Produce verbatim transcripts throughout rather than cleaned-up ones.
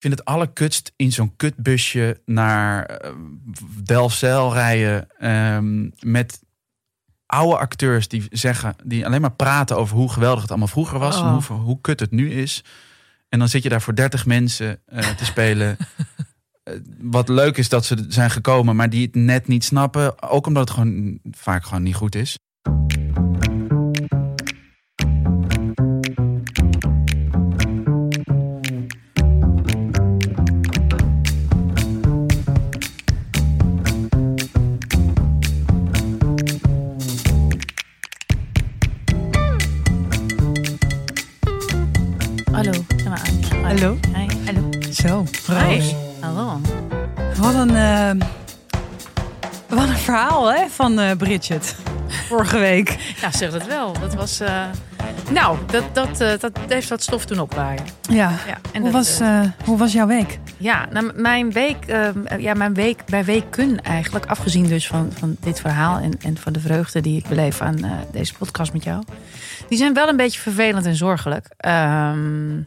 vind het allerkutst in zo'n kutbusje naar uh, Delfzijl rijden um, met oude acteurs die zeggen, die alleen maar praten over hoe geweldig het allemaal vroeger was oh. en hoe, hoe kut het nu is. En dan zit je daar voor dertig mensen uh, te spelen. uh, wat leuk is dat ze zijn gekomen, maar die het net niet snappen. Ook omdat het gewoon vaak gewoon niet goed is. Hallo. Hi. Hallo. Zo, Roos. Hallo. Wat een, uh, wat een verhaal hè, van uh, Bridget vorige week. Ja, zeg dat wel. Dat was, uh, nou, dat, dat, uh, dat heeft wat stof toen opwaaien. Ja. ja en hoe, dat, was, uh, hoe was jouw week? Ja, nou, mijn week, uh, ja, mijn week bij weekun eigenlijk, afgezien dus van, van dit verhaal en, en van de vreugde die ik beleef aan uh, deze podcast met jou. Die zijn wel een beetje vervelend en zorgelijk. Um,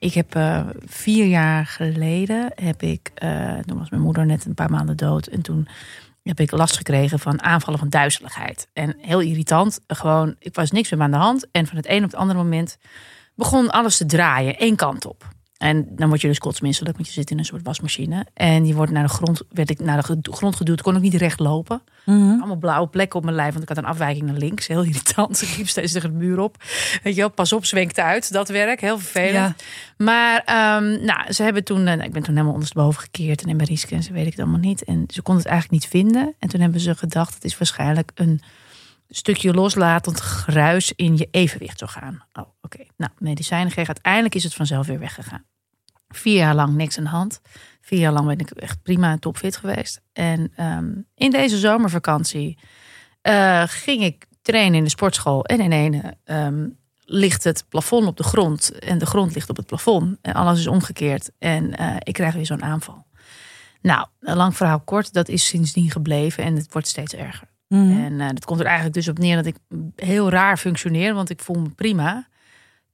Ik heb uh, vier jaar geleden, heb ik, uh, toen was mijn moeder net een paar maanden dood. En toen heb ik last gekregen van aanvallen van duizeligheid. En heel irritant, gewoon, ik was niks meer aan de hand. En van het een op het andere moment begon alles te draaien, één kant op. En dan word je dus kotsmisselijk, want je zit in een soort wasmachine. En je wordt naar de grond, werd ik naar de grond geduwd, kon ook niet recht lopen. Mm-hmm. Allemaal blauwe plekken op mijn lijf, want ik had een afwijking naar links. Heel irritant, ik liep steeds tegen de muur op. Weet je wel, pas op, zwenkt uit, dat werk, heel vervelend. Ja. Maar um, nou, ze hebben toen, nou, ik ben toen helemaal ondersteboven gekeerd. En in Berieske en ze weet ik het allemaal niet. En ze konden het eigenlijk niet vinden. En toen hebben ze gedacht, het is waarschijnlijk een stukje loslatend gruis in je evenwicht zou gaan. Oh, oké. Okay. Nou, medicijnen gegeven. Uiteindelijk is het vanzelf weer weggegaan. Vier jaar lang niks aan de hand. Vier jaar lang ben ik echt prima topfit geweest. En um, in deze zomervakantie uh, ging ik trainen in de sportschool. En in ene um, ligt het plafond op de grond. En de grond ligt op het plafond. En alles is omgekeerd. En uh, ik krijg weer zo'n aanval. Nou, lang verhaal kort. Dat is sindsdien gebleven. En het wordt steeds erger. Mm. En uh, dat komt er eigenlijk dus op neer dat ik heel raar functioneer. Want ik voel me prima.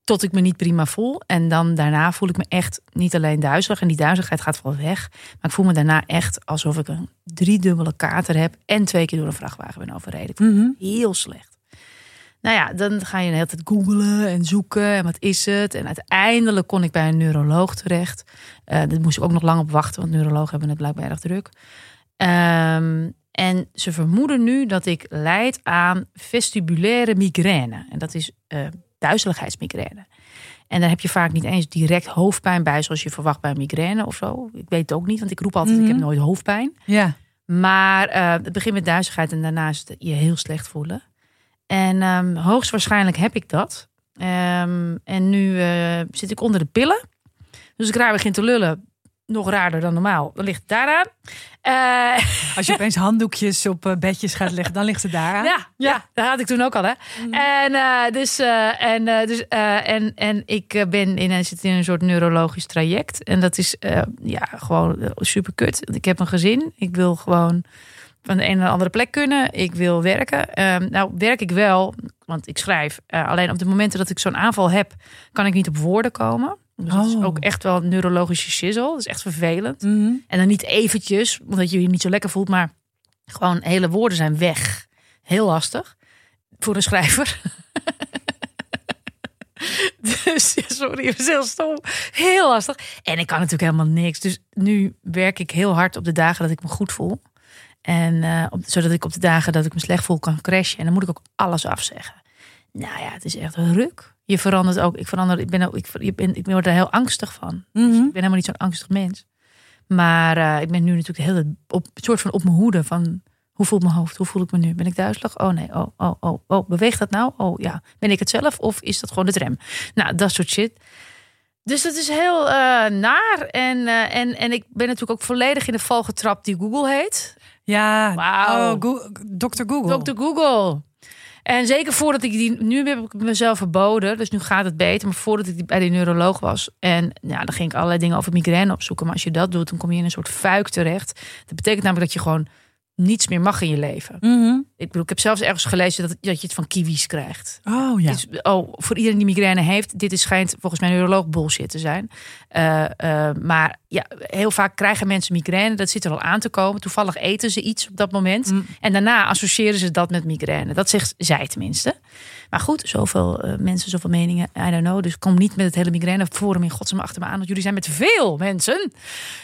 Tot ik me niet prima voel. En dan daarna voel ik me echt niet alleen duizelig. En die duizeligheid gaat wel weg. Maar ik voel me daarna echt alsof ik een driedubbele kater heb. En twee keer door een vrachtwagen ben overreden. Ik voel me mm-hmm. heel slecht. Nou ja, dan ga je de hele tijd googlen en zoeken. En wat is het? En uiteindelijk kon ik bij een neuroloog terecht. Uh, daar moest ik ook nog lang op wachten. Want neurologen hebben het blijkbaar erg druk. Ehm... Uh, En ze vermoeden nu dat ik lijd aan vestibulaire migraine. En dat is uh, duizeligheidsmigraine. En daar heb je vaak niet eens direct hoofdpijn bij, zoals je verwacht bij migraine of zo. Ik weet het ook niet, want ik roep altijd, mm-hmm. ik heb nooit hoofdpijn. Ja. Maar uh, het begint met duizeligheid en daarna is het je heel slecht voelen. En um, hoogstwaarschijnlijk heb ik dat. Um, en nu uh, zit ik onder de pillen. Dus ik raar begin te lullen. Nog raarder dan normaal. Dat ligt daaraan. Uh... Als je opeens handdoekjes op bedjes gaat leggen, dan ligt het daaraan. Ja, ja, ja. Dat had ik toen ook al. Hè? Mm. En, uh, dus, uh, en, uh, dus, uh, en, en ik ben in, zit in een soort neurologisch traject. En dat is uh, ja, gewoon uh, super kut. Ik heb een gezin. Ik wil gewoon van de een naar de andere plek kunnen. Ik wil werken. Uh, nou, werk ik wel, want ik schrijf. Uh, alleen op de momenten dat ik zo'n aanval heb, kan ik niet op woorden komen. Dus oh. dat is ook echt wel een neurologische shizzle. Dat is echt vervelend. Mm-hmm. En dan niet eventjes, omdat je je niet zo lekker voelt. Maar gewoon hele woorden zijn weg. Heel lastig. Voor een schrijver. Dus, sorry, dat is heel stom. Heel lastig. En ik kan natuurlijk helemaal niks. Dus nu werk ik heel hard op de dagen dat ik me goed voel. En uh, op, zodat ik op de dagen dat ik me slecht voel kan crashen. En dan moet ik ook alles afzeggen. Nou ja, het is echt een ruk. Je verandert ook. Ik verander. Ik ben ook. Ik, ik ben. Ik word er heel angstig van. Mm-hmm. Dus ik ben helemaal niet zo'n angstig mens. Maar uh, ik ben nu natuurlijk de hele op soort van op mijn hoede van hoe voelt mijn hoofd? Hoe voel ik me nu? Ben ik duizelig? Oh nee. Oh oh oh oh. Beweegt dat nou? Oh ja. Ben ik het zelf of is dat gewoon de tram? Nou, dat soort shit. Dus dat is heel uh, naar en uh, en en ik ben natuurlijk ook volledig in de val getrapt die Google heet. Ja. Wauw. Oh, Go- dokter Google. dokter Google. En zeker voordat ik die... Nu heb ik mezelf verboden, dus nu gaat het beter. Maar voordat ik bij die neuroloog was... En ja, dan ging ik allerlei dingen over migraine opzoeken. Maar als je dat doet, dan kom je in een soort fuik terecht. Dat betekent namelijk dat je gewoon niets meer mag in je leven. Mm-hmm. Ik bedoel, ik heb zelfs ergens gelezen dat, dat je het van kiwis krijgt. Oh ja. Is, oh, voor iedereen die migraine heeft, dit is, schijnt volgens mijn neuroloog bullshit te zijn. Uh, uh, maar ja, heel vaak krijgen mensen migraine. Dat zit er al aan te komen. Toevallig eten ze iets op dat moment. Mm. En daarna associëren ze dat met migraine. Dat zegt zij tenminste. Maar goed, zoveel uh, mensen, zoveel meningen. I don't know. Dus kom niet met het hele migraine forum in godsnaam achter me aan. Want jullie zijn met veel mensen.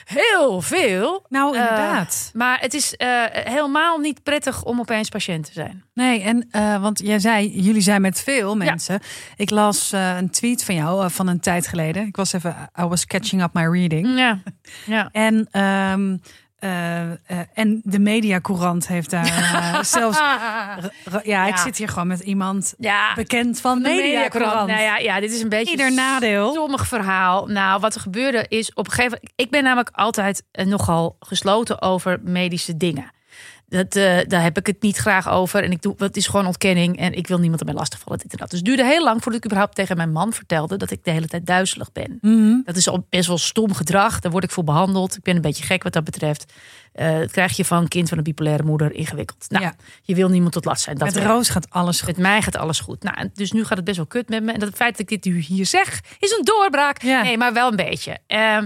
Heel veel. Nou, inderdaad. Uh, maar het is uh, helemaal niet prettig om opeens patiënt te zijn. Nee, en uh, want jij zei, jullie zijn met veel mensen. Ja. Ik las uh, een tweet van jou uh, van een tijd geleden. Ik was even, I was catching up my reading. Ja. Ja. En... Um, Uh, uh, en de Mediacourant heeft daar uh, zelfs... R- r- ja, ik ja. zit hier gewoon met iemand ja. bekend van de Mediacourant. Nou ja, ja, dit is een beetje ieder nadeel. Sommig verhaal. Nou, wat er gebeurde is op een gegeven moment... Ik ben namelijk altijd uh, nogal gesloten over medische dingen. Dat, uh, daar heb ik het niet graag over. En ik doe, dat is gewoon ontkenning. En ik wil niemand ermee lastigvallen. Dit en dat. Dus het duurde heel lang voordat ik überhaupt tegen mijn man vertelde dat ik de hele tijd duizelig ben. Mm-hmm. Dat is al best wel stom gedrag. Daar word ik voor behandeld. Ik ben een beetje gek wat dat betreft. Uh, dat krijg je van kind van een bipolaire moeder. Ingewikkeld. Nou, ja. Je wil niemand tot last zijn. Dat met Roos gaat alles goed. Met mij gaat alles goed. Nou, dus nu gaat het best wel kut met me. En dat het feit dat ik dit hier zeg, is een doorbraak. Ja. Nee, maar wel een beetje. Um, en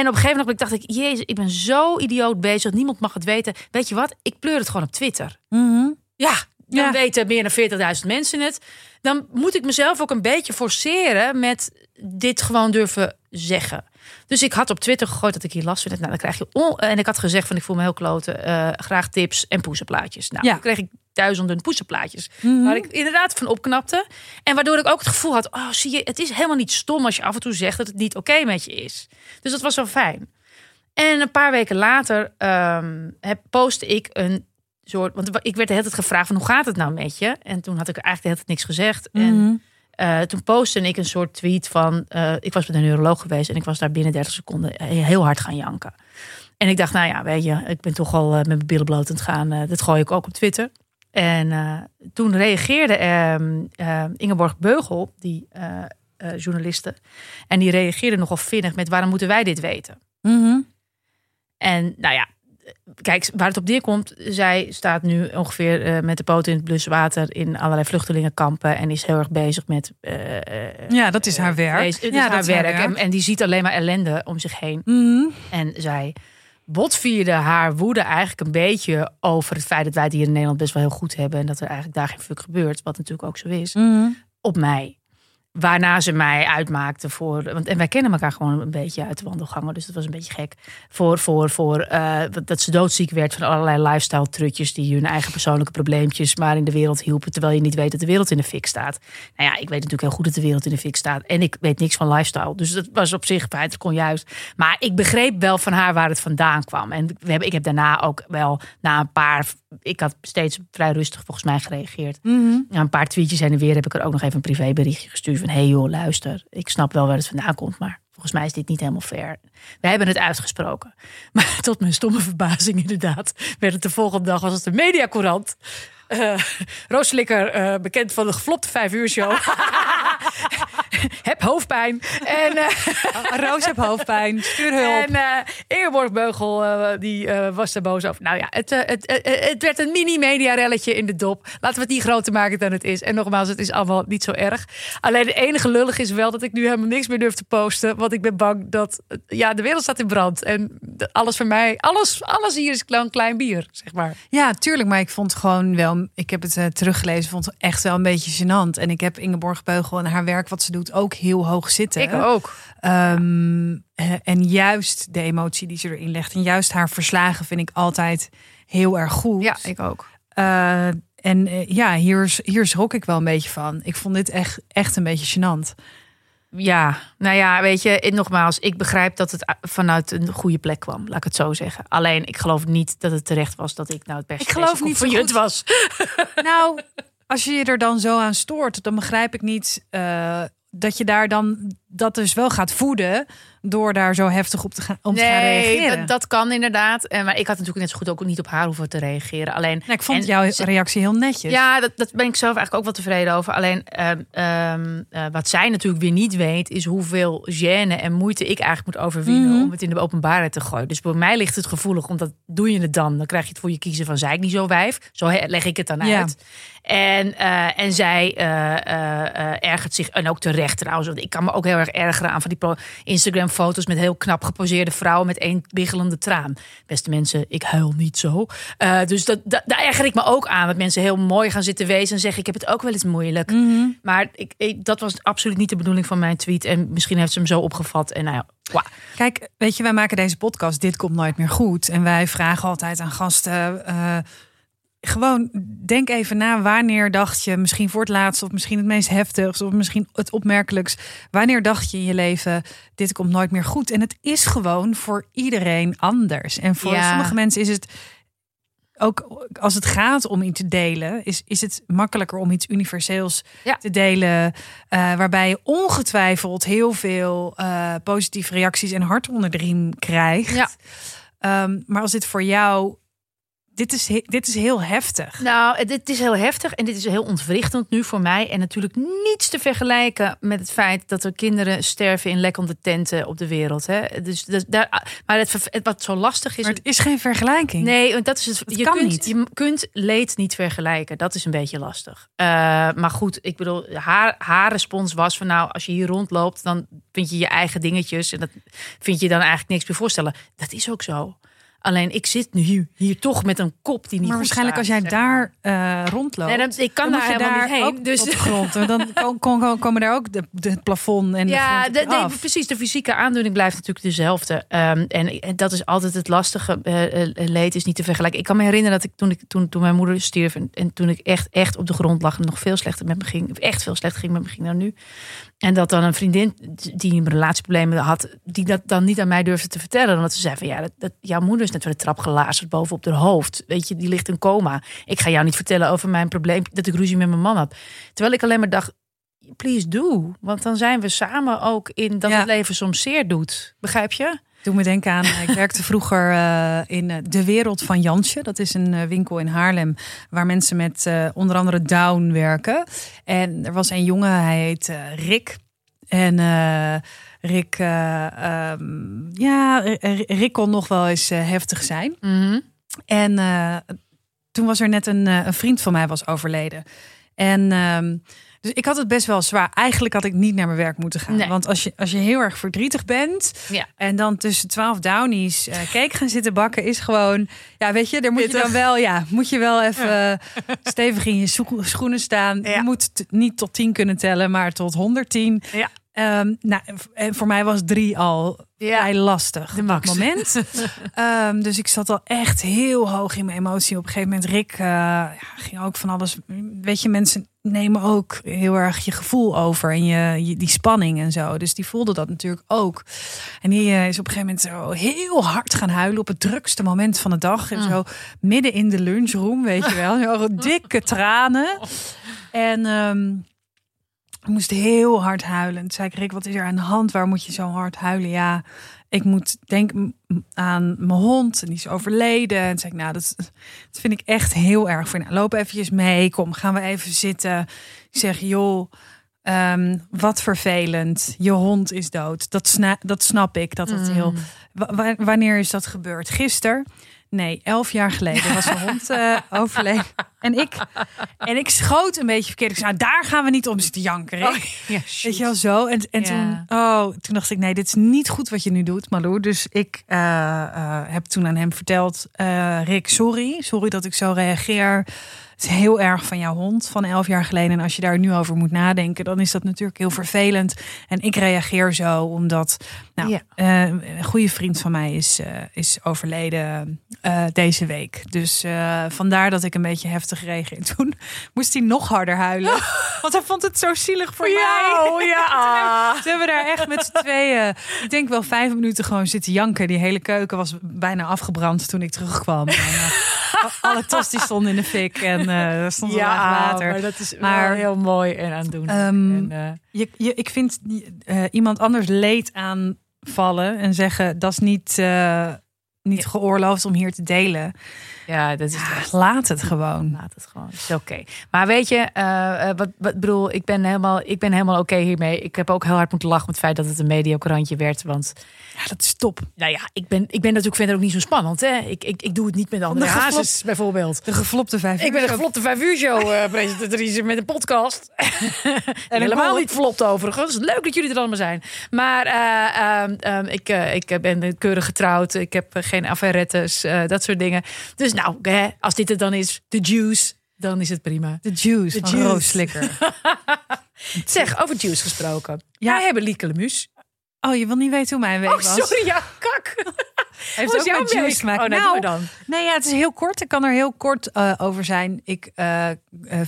op een gegeven moment dacht ik... Jezus, ik ben zo idioot bezig. Niemand mag het weten. Weet je wat? Ik pleur het gewoon op Twitter. Mm-hmm. Ja, dan ja. weten meer dan veertigduizend mensen het. Dan moet ik mezelf ook een beetje forceren met dit gewoon durven zeggen. Dus ik had op Twitter gegooid dat ik hier last vind. Nou, dan krijg je on- en ik had gezegd van ik voel me heel kloten. Uh, graag tips en poesenplaatjes. Nou, ja. dan kreeg ik duizenden poesenplaatjes. Mm-hmm. Waar ik inderdaad van opknapte. En waardoor ik ook het gevoel had... oh, zie je, het is helemaal niet stom als je af en toe zegt dat het niet oké met je is. Dus dat was wel fijn. En een paar weken later um, heb, postte ik een soort... want ik werd de hele tijd gevraagd van hoe gaat het nou met je? En toen had ik eigenlijk de hele tijd niks gezegd. Mm-hmm. En uh, toen postte ik een soort tweet van... Uh, ik was met een neuroloog geweest en ik was daar binnen dertig seconden heel hard gaan janken. En ik dacht, nou ja, weet je, ik ben toch al uh, met mijn billen bloot aan het gaan. Uh, dat gooi ik ook op Twitter. En uh, toen reageerde uh, uh, Ingeborg Beugel, die uh, uh, journaliste. En die reageerde nogal vinnig met waarom moeten wij dit weten? Mm-hmm. En nou ja, kijk, waar het op neerkomt... zij staat nu ongeveer uh, met de poten in het bluswater... in allerlei vluchtelingenkampen... en is heel erg bezig met... Uh, ja, dat is haar werk. Wees, ja, is haar dat werk. Is haar werk. En, en die ziet alleen maar ellende om zich heen. Mm-hmm. En zij botvierde haar woede eigenlijk een beetje... over het feit dat wij het hier in Nederland best wel heel goed hebben... en dat er eigenlijk daar geen fuck gebeurt, wat natuurlijk ook zo is... Mm-hmm. op mij. Waarna ze mij uitmaakte voor... want en wij kennen elkaar gewoon een beetje uit de wandelgangen... dus dat was een beetje gek. Voor, voor, voor uh, dat ze doodziek werd van allerlei lifestyle-trutjes... die hun eigen persoonlijke probleempjes maar in de wereld hielpen... terwijl je niet weet dat de wereld in de fik staat. Nou ja, ik weet natuurlijk heel goed dat de wereld in de fik staat... en ik weet niks van lifestyle. Dus dat was op zich fijn, dat kon juist. Maar ik begreep wel van haar waar het vandaan kwam. En we hebben, ik heb daarna ook wel na een paar... ik had steeds vrij rustig volgens mij gereageerd. Mm-hmm. Na een paar tweetjes heen en weer heb ik er ook nog even een privéberichtje gestuurd... van, hey joh, luister, ik snap wel waar het vandaan komt... maar volgens mij is dit niet helemaal fair. Wij hebben het uitgesproken. Maar tot mijn stomme verbazing inderdaad... werd het de volgende dag, was het de Mediacourant... Uh, Roos Slikker, uh, bekend van de geflopte vijf uur show. Heb hoofdpijn. En, uh, Roos heb hoofdpijn. Stuur hulp. En uh, Ingeborg Beugel, uh, die uh, was er boos over. Nou ja, het, uh, het, uh, het werd een mini-media-relletje in de dop. Laten we het niet groter maken dan het is. En nogmaals, het is allemaal niet zo erg. Alleen het enige lullig is wel dat ik nu helemaal niks meer durf te posten. Want ik ben bang dat... Uh, ja, de wereld staat in brand. En alles voor mij... Alles, alles hier is een klein bier, zeg maar. Ja, tuurlijk. Maar ik vond gewoon wel... ik heb het uh, teruggelezen, vond het echt wel een beetje gênant. En ik heb Ingeborg Beugel en haar werk, wat ze doet, ook heel hoog zitten. Ik ook. Um, en juist de emotie die ze erin legt. En juist haar verslagen vind ik altijd heel erg goed. Ja, ik ook. Uh, en uh, ja, hier, hier schrok ik wel een beetje van. Ik vond dit echt, echt een beetje gênant. Ja, nou ja, weet je, nogmaals, ik begrijp dat het vanuit een goede plek kwam, laat ik het zo zeggen. Alleen, ik geloof niet dat het terecht was dat ik nou het beste... Ik geloof niet van je was. Nou, als je je er dan zo aan stoort, dan begrijp ik niet uh, dat je daar dan dat dus wel gaat voeden door daar zo heftig op te gaan, om nee, te gaan reageren. Dat, dat kan inderdaad. Uh, maar ik had natuurlijk net zo goed ook niet op haar hoeven te reageren. Alleen, nou, ik vond en, jouw reactie heel netjes. Ja, dat, dat ben ik zelf eigenlijk ook wel tevreden over. Alleen uh, um, uh, wat zij natuurlijk weer niet weet... is hoeveel gêne en moeite ik eigenlijk moet overwinnen... Mm-hmm. om het in de openbaarheid te gooien. Dus bij mij ligt het gevoelig, omdat doe je het dan... dan krijg je het voor je kiezen van, zei ik niet zo wijf? Zo leg ik het dan ja. uit. En, uh, en zij uh, uh, ergert zich, en ook terecht trouwens... want ik kan me ook heel erg ergeren aan van die pro- Instagram... foto's met heel knap geposeerde vrouwen met één biggelende traan. Beste mensen, ik huil niet zo. Uh, dus dat, dat, daar erger ik me ook aan. Dat mensen heel mooi gaan zitten wezen en zeggen... ik heb het ook wel eens moeilijk. Mm-hmm. Maar ik, ik, dat was absoluut niet de bedoeling van mijn tweet. En misschien heeft ze hem zo opgevat. En nou ja, wow. Kijk, weet je, wij maken deze podcast. Dit komt nooit meer goed. En wij vragen altijd aan gasten... Uh, gewoon denk even na, wanneer dacht je... misschien voor het laatst of misschien het meest heftigst... of misschien het opmerkelijkst... wanneer dacht je in je leven, dit komt nooit meer goed? En het is gewoon voor iedereen anders. En voor ja. sommige mensen is het... ook als het gaat om iets te delen... is, is het makkelijker om iets universeels ja. te delen... Uh, waarbij je ongetwijfeld heel veel uh, positieve reacties... en hart onder de riem krijgt. Ja. Um, maar als dit voor jou... Dit is, dit is heel heftig. Nou, dit is heel heftig en dit is heel ontwrichtend nu voor mij. En natuurlijk niets te vergelijken met het feit... dat er kinderen sterven in lekkende tenten op de wereld. Hè? Dus, dus daar, maar het, wat zo lastig is... Maar het is geen vergelijking. Nee, want dat is het. Het je, kan kunt, niet. je kunt leed niet vergelijken. Dat is een beetje lastig. Uh, maar goed, ik bedoel, haar, haar respons was van... nou, als je hier rondloopt, dan vind je je eigen dingetjes... en dat vind je dan eigenlijk niks meer voorstellen. Dat is ook zo. Alleen ik zit nu hier, hier toch met een kop die niet. Maar waarschijnlijk staat, als jij daar uh, rondloopt. Nee, dan, ik kan dan daar helemaal daar niet heen. Dus op de grond. Dan komen kom, kom daar ook de, de, het plafond en ja, de grond de, af. Nee, precies. De fysieke aandoening blijft natuurlijk dezelfde. Um, en, en dat is altijd het lastige. Uh, leed is niet te vergelijken. Ik kan me herinneren dat ik toen ik toen, toen mijn moeder stierf en, en toen ik echt echt op de grond lag en nog veel slechter met me ging, echt veel slechter ging met me ging dan nu. En dat dan een vriendin die relatieproblemen had, die dat dan niet aan mij durfde te vertellen, omdat ze zei van ja, dat, dat jouw moeder is net voor de trap gelazerd bovenop haar hoofd. Weet je, die ligt in coma. Ik ga jou niet vertellen over mijn probleem, dat ik ruzie met mijn man had. Terwijl ik alleen maar dacht, please do. Want dan zijn we samen ook in dat ja. het leven soms zeer doet. Begrijp je? Doe me denken aan, ik werkte vroeger uh, in uh, De Wereld van Jansje. Dat is een uh, winkel in Haarlem waar mensen met uh, onder andere Down werken. En er was een jongen, hij heet uh, Rick. En... Uh, Rick, uh, um, ja, Rick kon nog wel eens uh, heftig zijn. Mm-hmm. En uh, toen was er net een, uh, een vriend van mij was overleden. En um, dus ik had het best wel zwaar. Eigenlijk had ik niet naar mijn werk moeten gaan. Nee. Want als je, als je heel erg verdrietig bent... Ja. En dan tussen twaalf Downies uh, cake gaan zitten bakken... is gewoon, ja, weet je, daar moet Pittig. je dan wel... Ja, moet je wel even ja. stevig in je scho- schoenen staan. Ja. Je moet t- niet tot tien kunnen tellen, maar tot honderdtien. Ja. Um, nou, voor mij was drie al ja. vrij lastig op dat moment. um, dus ik zat al echt heel hoog in mijn emotie. Op een gegeven moment, Rick uh, ja, ging ook van alles. Weet je, mensen nemen ook heel erg je gevoel over. En je, je, die spanning en zo. Dus die voelde dat natuurlijk ook. En die uh, is op een gegeven moment zo heel hard gaan huilen. Op het drukste moment van de dag. En mm. zo midden in de lunchroom, weet je wel. Zo dikke tranen. En... Um, ik moest heel hard huilen. Toen zei ik, Rick, wat is er aan de hand? Waar moet je zo hard huilen? Ja, ik moet denken aan mijn hond. En die is overleden. En toen zei ik, nou, dat, dat vind ik echt heel erg. Voor. Nou, loop eventjes mee. Kom, gaan we even zitten. Ik zeg, joh, um, wat vervelend. Je hond is dood. Dat, sna- dat snap ik. Dat dat mm. heel... W- wanneer is dat gebeurd? Gisteren? Nee, elf jaar geleden was de hond uh, overleden. En ik, en ik schoot een beetje verkeerd. Ik zei, nou, daar gaan we niet om zitten janken. Oh, ja, weet je wel, zo. En, en ja. toen, oh, toen dacht ik, nee, dit is niet goed wat je nu doet, Malou. Dus ik uh, uh, heb toen aan hem verteld, uh, Rick, sorry. Sorry dat ik zo reageer. Het is heel erg van jouw hond van elf jaar geleden. En als je daar nu over moet nadenken, dan is dat natuurlijk heel vervelend. En ik reageer zo, omdat nou, ja. uh, een goede vriend van mij is, uh, is overleden uh, deze week. Dus uh, vandaar dat ik een beetje heftig reageer. Toen moest hij nog harder huilen. Oh. Want hij vond het zo zielig voor ja, mij. Oh, ja. Toen hebben we daar echt met z'n tweeën, ik denk wel vijf minuten gewoon zitten janken. Die hele keuken was bijna afgebrand toen ik terugkwam. En, uh, alle tosti stonden in de fik en uh, er stond ja, laag water. Maar dat is maar, wel heel mooi en aandoenlijk. Um, en, uh, je, je, ik vind uh, iemand anders leed aanvallen en zeggen dat is niet, uh, niet ja. geoorloofd om hier te delen. Ja, dat is ja, echt... laat het gewoon. Laat het gewoon. Is oké. Okay. Maar weet je, uh, wat, wat bedoel, ik ben helemaal, ik ben helemaal oké okay hiermee. Ik heb ook heel hard moeten lachen met het feit dat het een mediacourantje werd, want ja, dat is top. Nou ja, ik ben, ik ben natuurlijk verder ook niet zo spannend, hè. Ik, ik, ik doe het niet met andere hazes, bijvoorbeeld. De geflopte vijf uur. Ik ben een geflopte vijf uur show uh, presentatrice met een podcast. en helemaal niet flopt overigens. Leuk dat jullie er allemaal zijn. Maar uh, uh, um, ik, uh, ik ben keurig getrouwd. Ik heb uh, geen affairettes, uh, dat soort dingen. Dus nou, hè, als dit het dan is, de juice, dan is het prima. De juice de van juice. Roos Slikker. zeg, over juice gesproken. Ja. Wij hebben Lykele Muus. Oh, je wil niet weten hoe mijn week oh, was. Oh, sorry, ja, kak. Heeft ook jouw juice gemaakt. Oh, nee, nou, dan. Nee, ja, het is heel kort. Ik kan er heel kort uh, over zijn. Ik uh,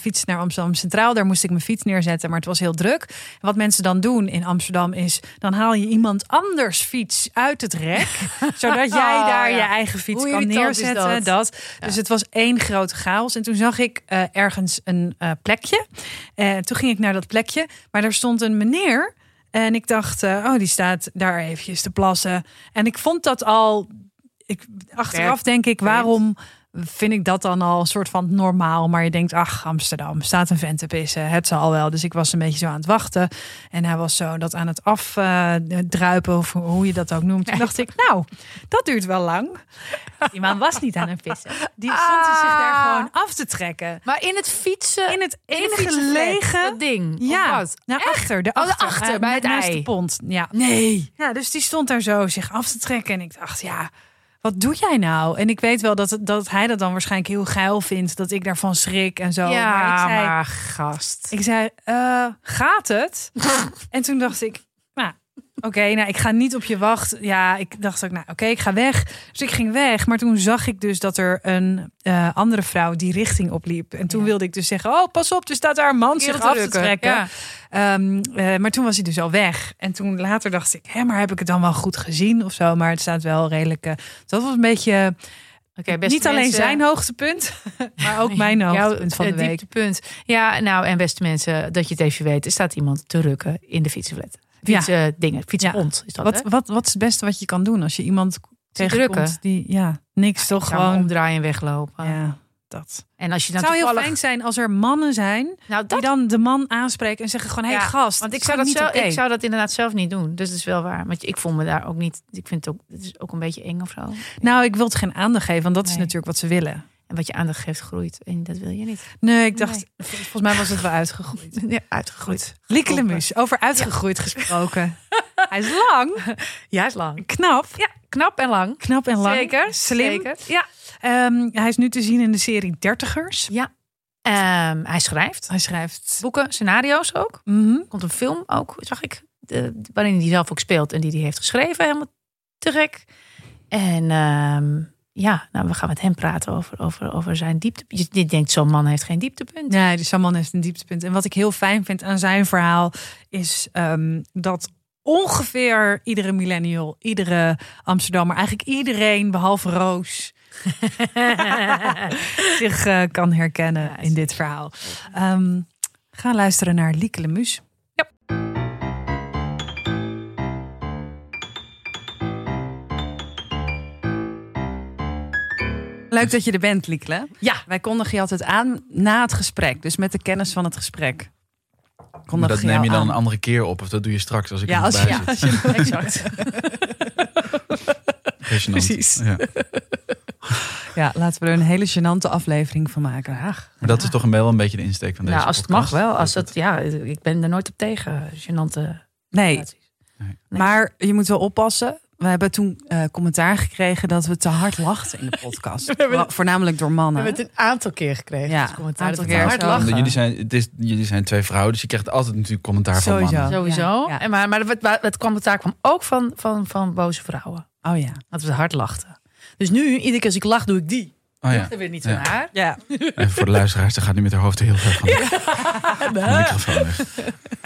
fiets naar Amsterdam Centraal. Daar moest ik mijn fiets neerzetten, maar het was heel druk. Wat mensen dan doen in Amsterdam is... dan haal je iemand anders fiets uit het rek. zodat jij daar oh, ja. je eigen fiets hoe kan neerzetten. Dat? Dat. Ja. Dus het was één grote chaos. En toen zag ik uh, ergens een uh, plekje. Uh, toen ging ik naar dat plekje. Maar daar stond een meneer... En ik dacht, uh, oh, die staat daar eventjes te plassen. En ik vond dat al... Ik, achteraf denk ik, waarom vind ik dat dan al een soort van normaal? Maar je denkt, ach, Amsterdam, staat een vent te pissen. Het zal wel. Dus ik was een beetje zo aan het wachten. En hij was zo dat aan het afdruipen, uh, of hoe je dat ook noemt. Toen dacht ik, nou, dat duurt wel lang. Die man was niet aan het pissen. Die stond ah, zich daar gewoon af te trekken. Maar in het fietsen... In het ingelegen ding. Ja, naar achter. De achter, oh, de achter uh, bij het ei. De pont. Ja. Nee. Ja, dus die stond daar zo zich af te trekken. En ik dacht, ja... Wat doe jij nou? En ik weet wel dat, dat hij dat dan waarschijnlijk heel geil vindt. Dat ik daarvan schrik en zo. Ja, maar, ik zei, maar gast. Ik zei, uh, gaat het? en toen dacht ik, nou, oké, okay, nou, ik ga niet op je wachten. Ja, ik dacht ook, nou, oké, okay, ik ga weg. Dus ik ging weg. Maar toen zag ik dus dat er een uh, andere vrouw die richting opliep. En toen ja. wilde ik dus zeggen, oh, pas op, er staat daar een man zich af te trekken. Ja. Um, uh, maar toen was hij dus al weg. En toen later dacht ik, hé, maar heb ik het dan wel goed gezien of zo? Maar het staat wel redelijk... Uh, dat was een beetje... Okay, beste niet alleen mensen, zijn hoogtepunt, maar ook mijn hoogtepunt van de week. Dieptepunt. Ja, nou, en beste mensen, dat je het even weet, er staat iemand te rukken in de fietsenflat. Fietsen ja. dingen, fietspont ja. is dat. Wat, wat, wat is het beste wat je kan doen als je iemand tegenkomt die ja niks ja, toch gewoon omdraaien en weglopen? Ja, dat. En als je dan het zou toevallig... heel fijn zijn als er mannen zijn nou, dat... die dan de man aanspreken en zeggen gewoon hé ja, hey, gast. Want ik zou dat niet zelf, okay. ik zou dat inderdaad zelf niet doen. Dus dat is wel waar. Want ik voel me daar ook niet. Ik vind het ook, het is ook een beetje eng of zo. Nou, ik wil het geen aandacht geven, want dat nee. is natuurlijk wat ze willen. En wat je aandacht geeft groeit. En dat wil je niet. Nee, ik dacht... Nee. Volgens mij was het wel uitgegroeid. Ja, uitgegroeid. Lykele Muus. Over uitgegroeid ja. gesproken. Hij is lang. Ja, hij is lang. Knap. Ja, knap en lang. Knap en lang. Zeker. Slim. Zeker. Ja. Um, hij is nu te zien in de serie Dertigers. Ja. Um, hij schrijft. Hij schrijft boeken, scenario's ook. Mm-hmm. Komt een film ook, zag ik. De, waarin hij zelf ook speelt en die hij heeft geschreven. Helemaal te gek. En... Um, Ja, nou, we gaan met hem praten over, over, over zijn dieptepunt. Je denkt, zo'n man heeft geen dieptepunt. Nee, dus zo'n man heeft een dieptepunt. En wat ik heel fijn vind aan zijn verhaal... is um, dat ongeveer iedere millennial, iedere Amsterdammer... eigenlijk iedereen, behalve Roos... zich uh, kan herkennen in dit verhaal. Um, ga luisteren naar Lykele Muus. Ja. Leuk dat je er bent, Lykele. Ja. Wij kondigen je altijd aan na het gesprek. Dus met de kennis van het gesprek. Maar dat je neem je dan aan. Een andere keer op. Of dat doe je straks als ik ja, er als, bij ja, zit. Ja, exact. Precies. Ja. ja, laten we er een hele gênante aflevering van maken. Ach, maar dat ja. is toch wel een beetje de insteek van deze nou, als het podcast. Mag wel. Als het, ja, ik ben er nooit op tegen. Gênante nee. nee. Maar je moet wel oppassen... We hebben toen uh, commentaar gekregen dat we te hard lachten in de podcast. Het, Voornamelijk door mannen. We hebben het een aantal keer gekregen. Ja, commentaar aantal dat keer hard lachen. Jullie zijn, het is, jullie zijn twee vrouwen, dus je krijgt altijd natuurlijk commentaar Sowieso. van mannen. Sowieso. Ja. Ja. En maar maar het, het commentaar kwam ook van, van, van boze vrouwen. Oh ja. Dat we hard lachten. Dus nu, iedere keer als ik lach, doe ik die. Oh, ja. Er weer niet van ja. haar. Ja. Even voor de luisteraars, ze gaat nu met haar hoofd heel ver van de, ja. de microfoon weg.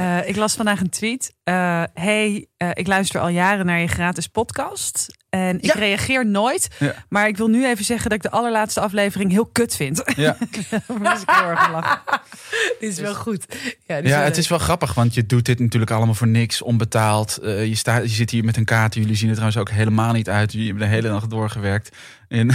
Uh, ik las vandaag een tweet. Uh, hey, uh, ik luister al jaren naar je gratis podcast. En ik ja. reageer nooit. Ja. Maar ik wil nu even zeggen dat ik de allerlaatste aflevering heel kut vind. Ja. Daar is ik heel erg lachen. Dit is dus, wel goed. Ja, ja wel het is wel grappig, want je doet dit natuurlijk allemaal voor niks. Onbetaald. Uh, je, staat, je zit hier met een kaart. Jullie zien er trouwens ook helemaal niet uit. Jullie hebben de hele nacht doorgewerkt. En...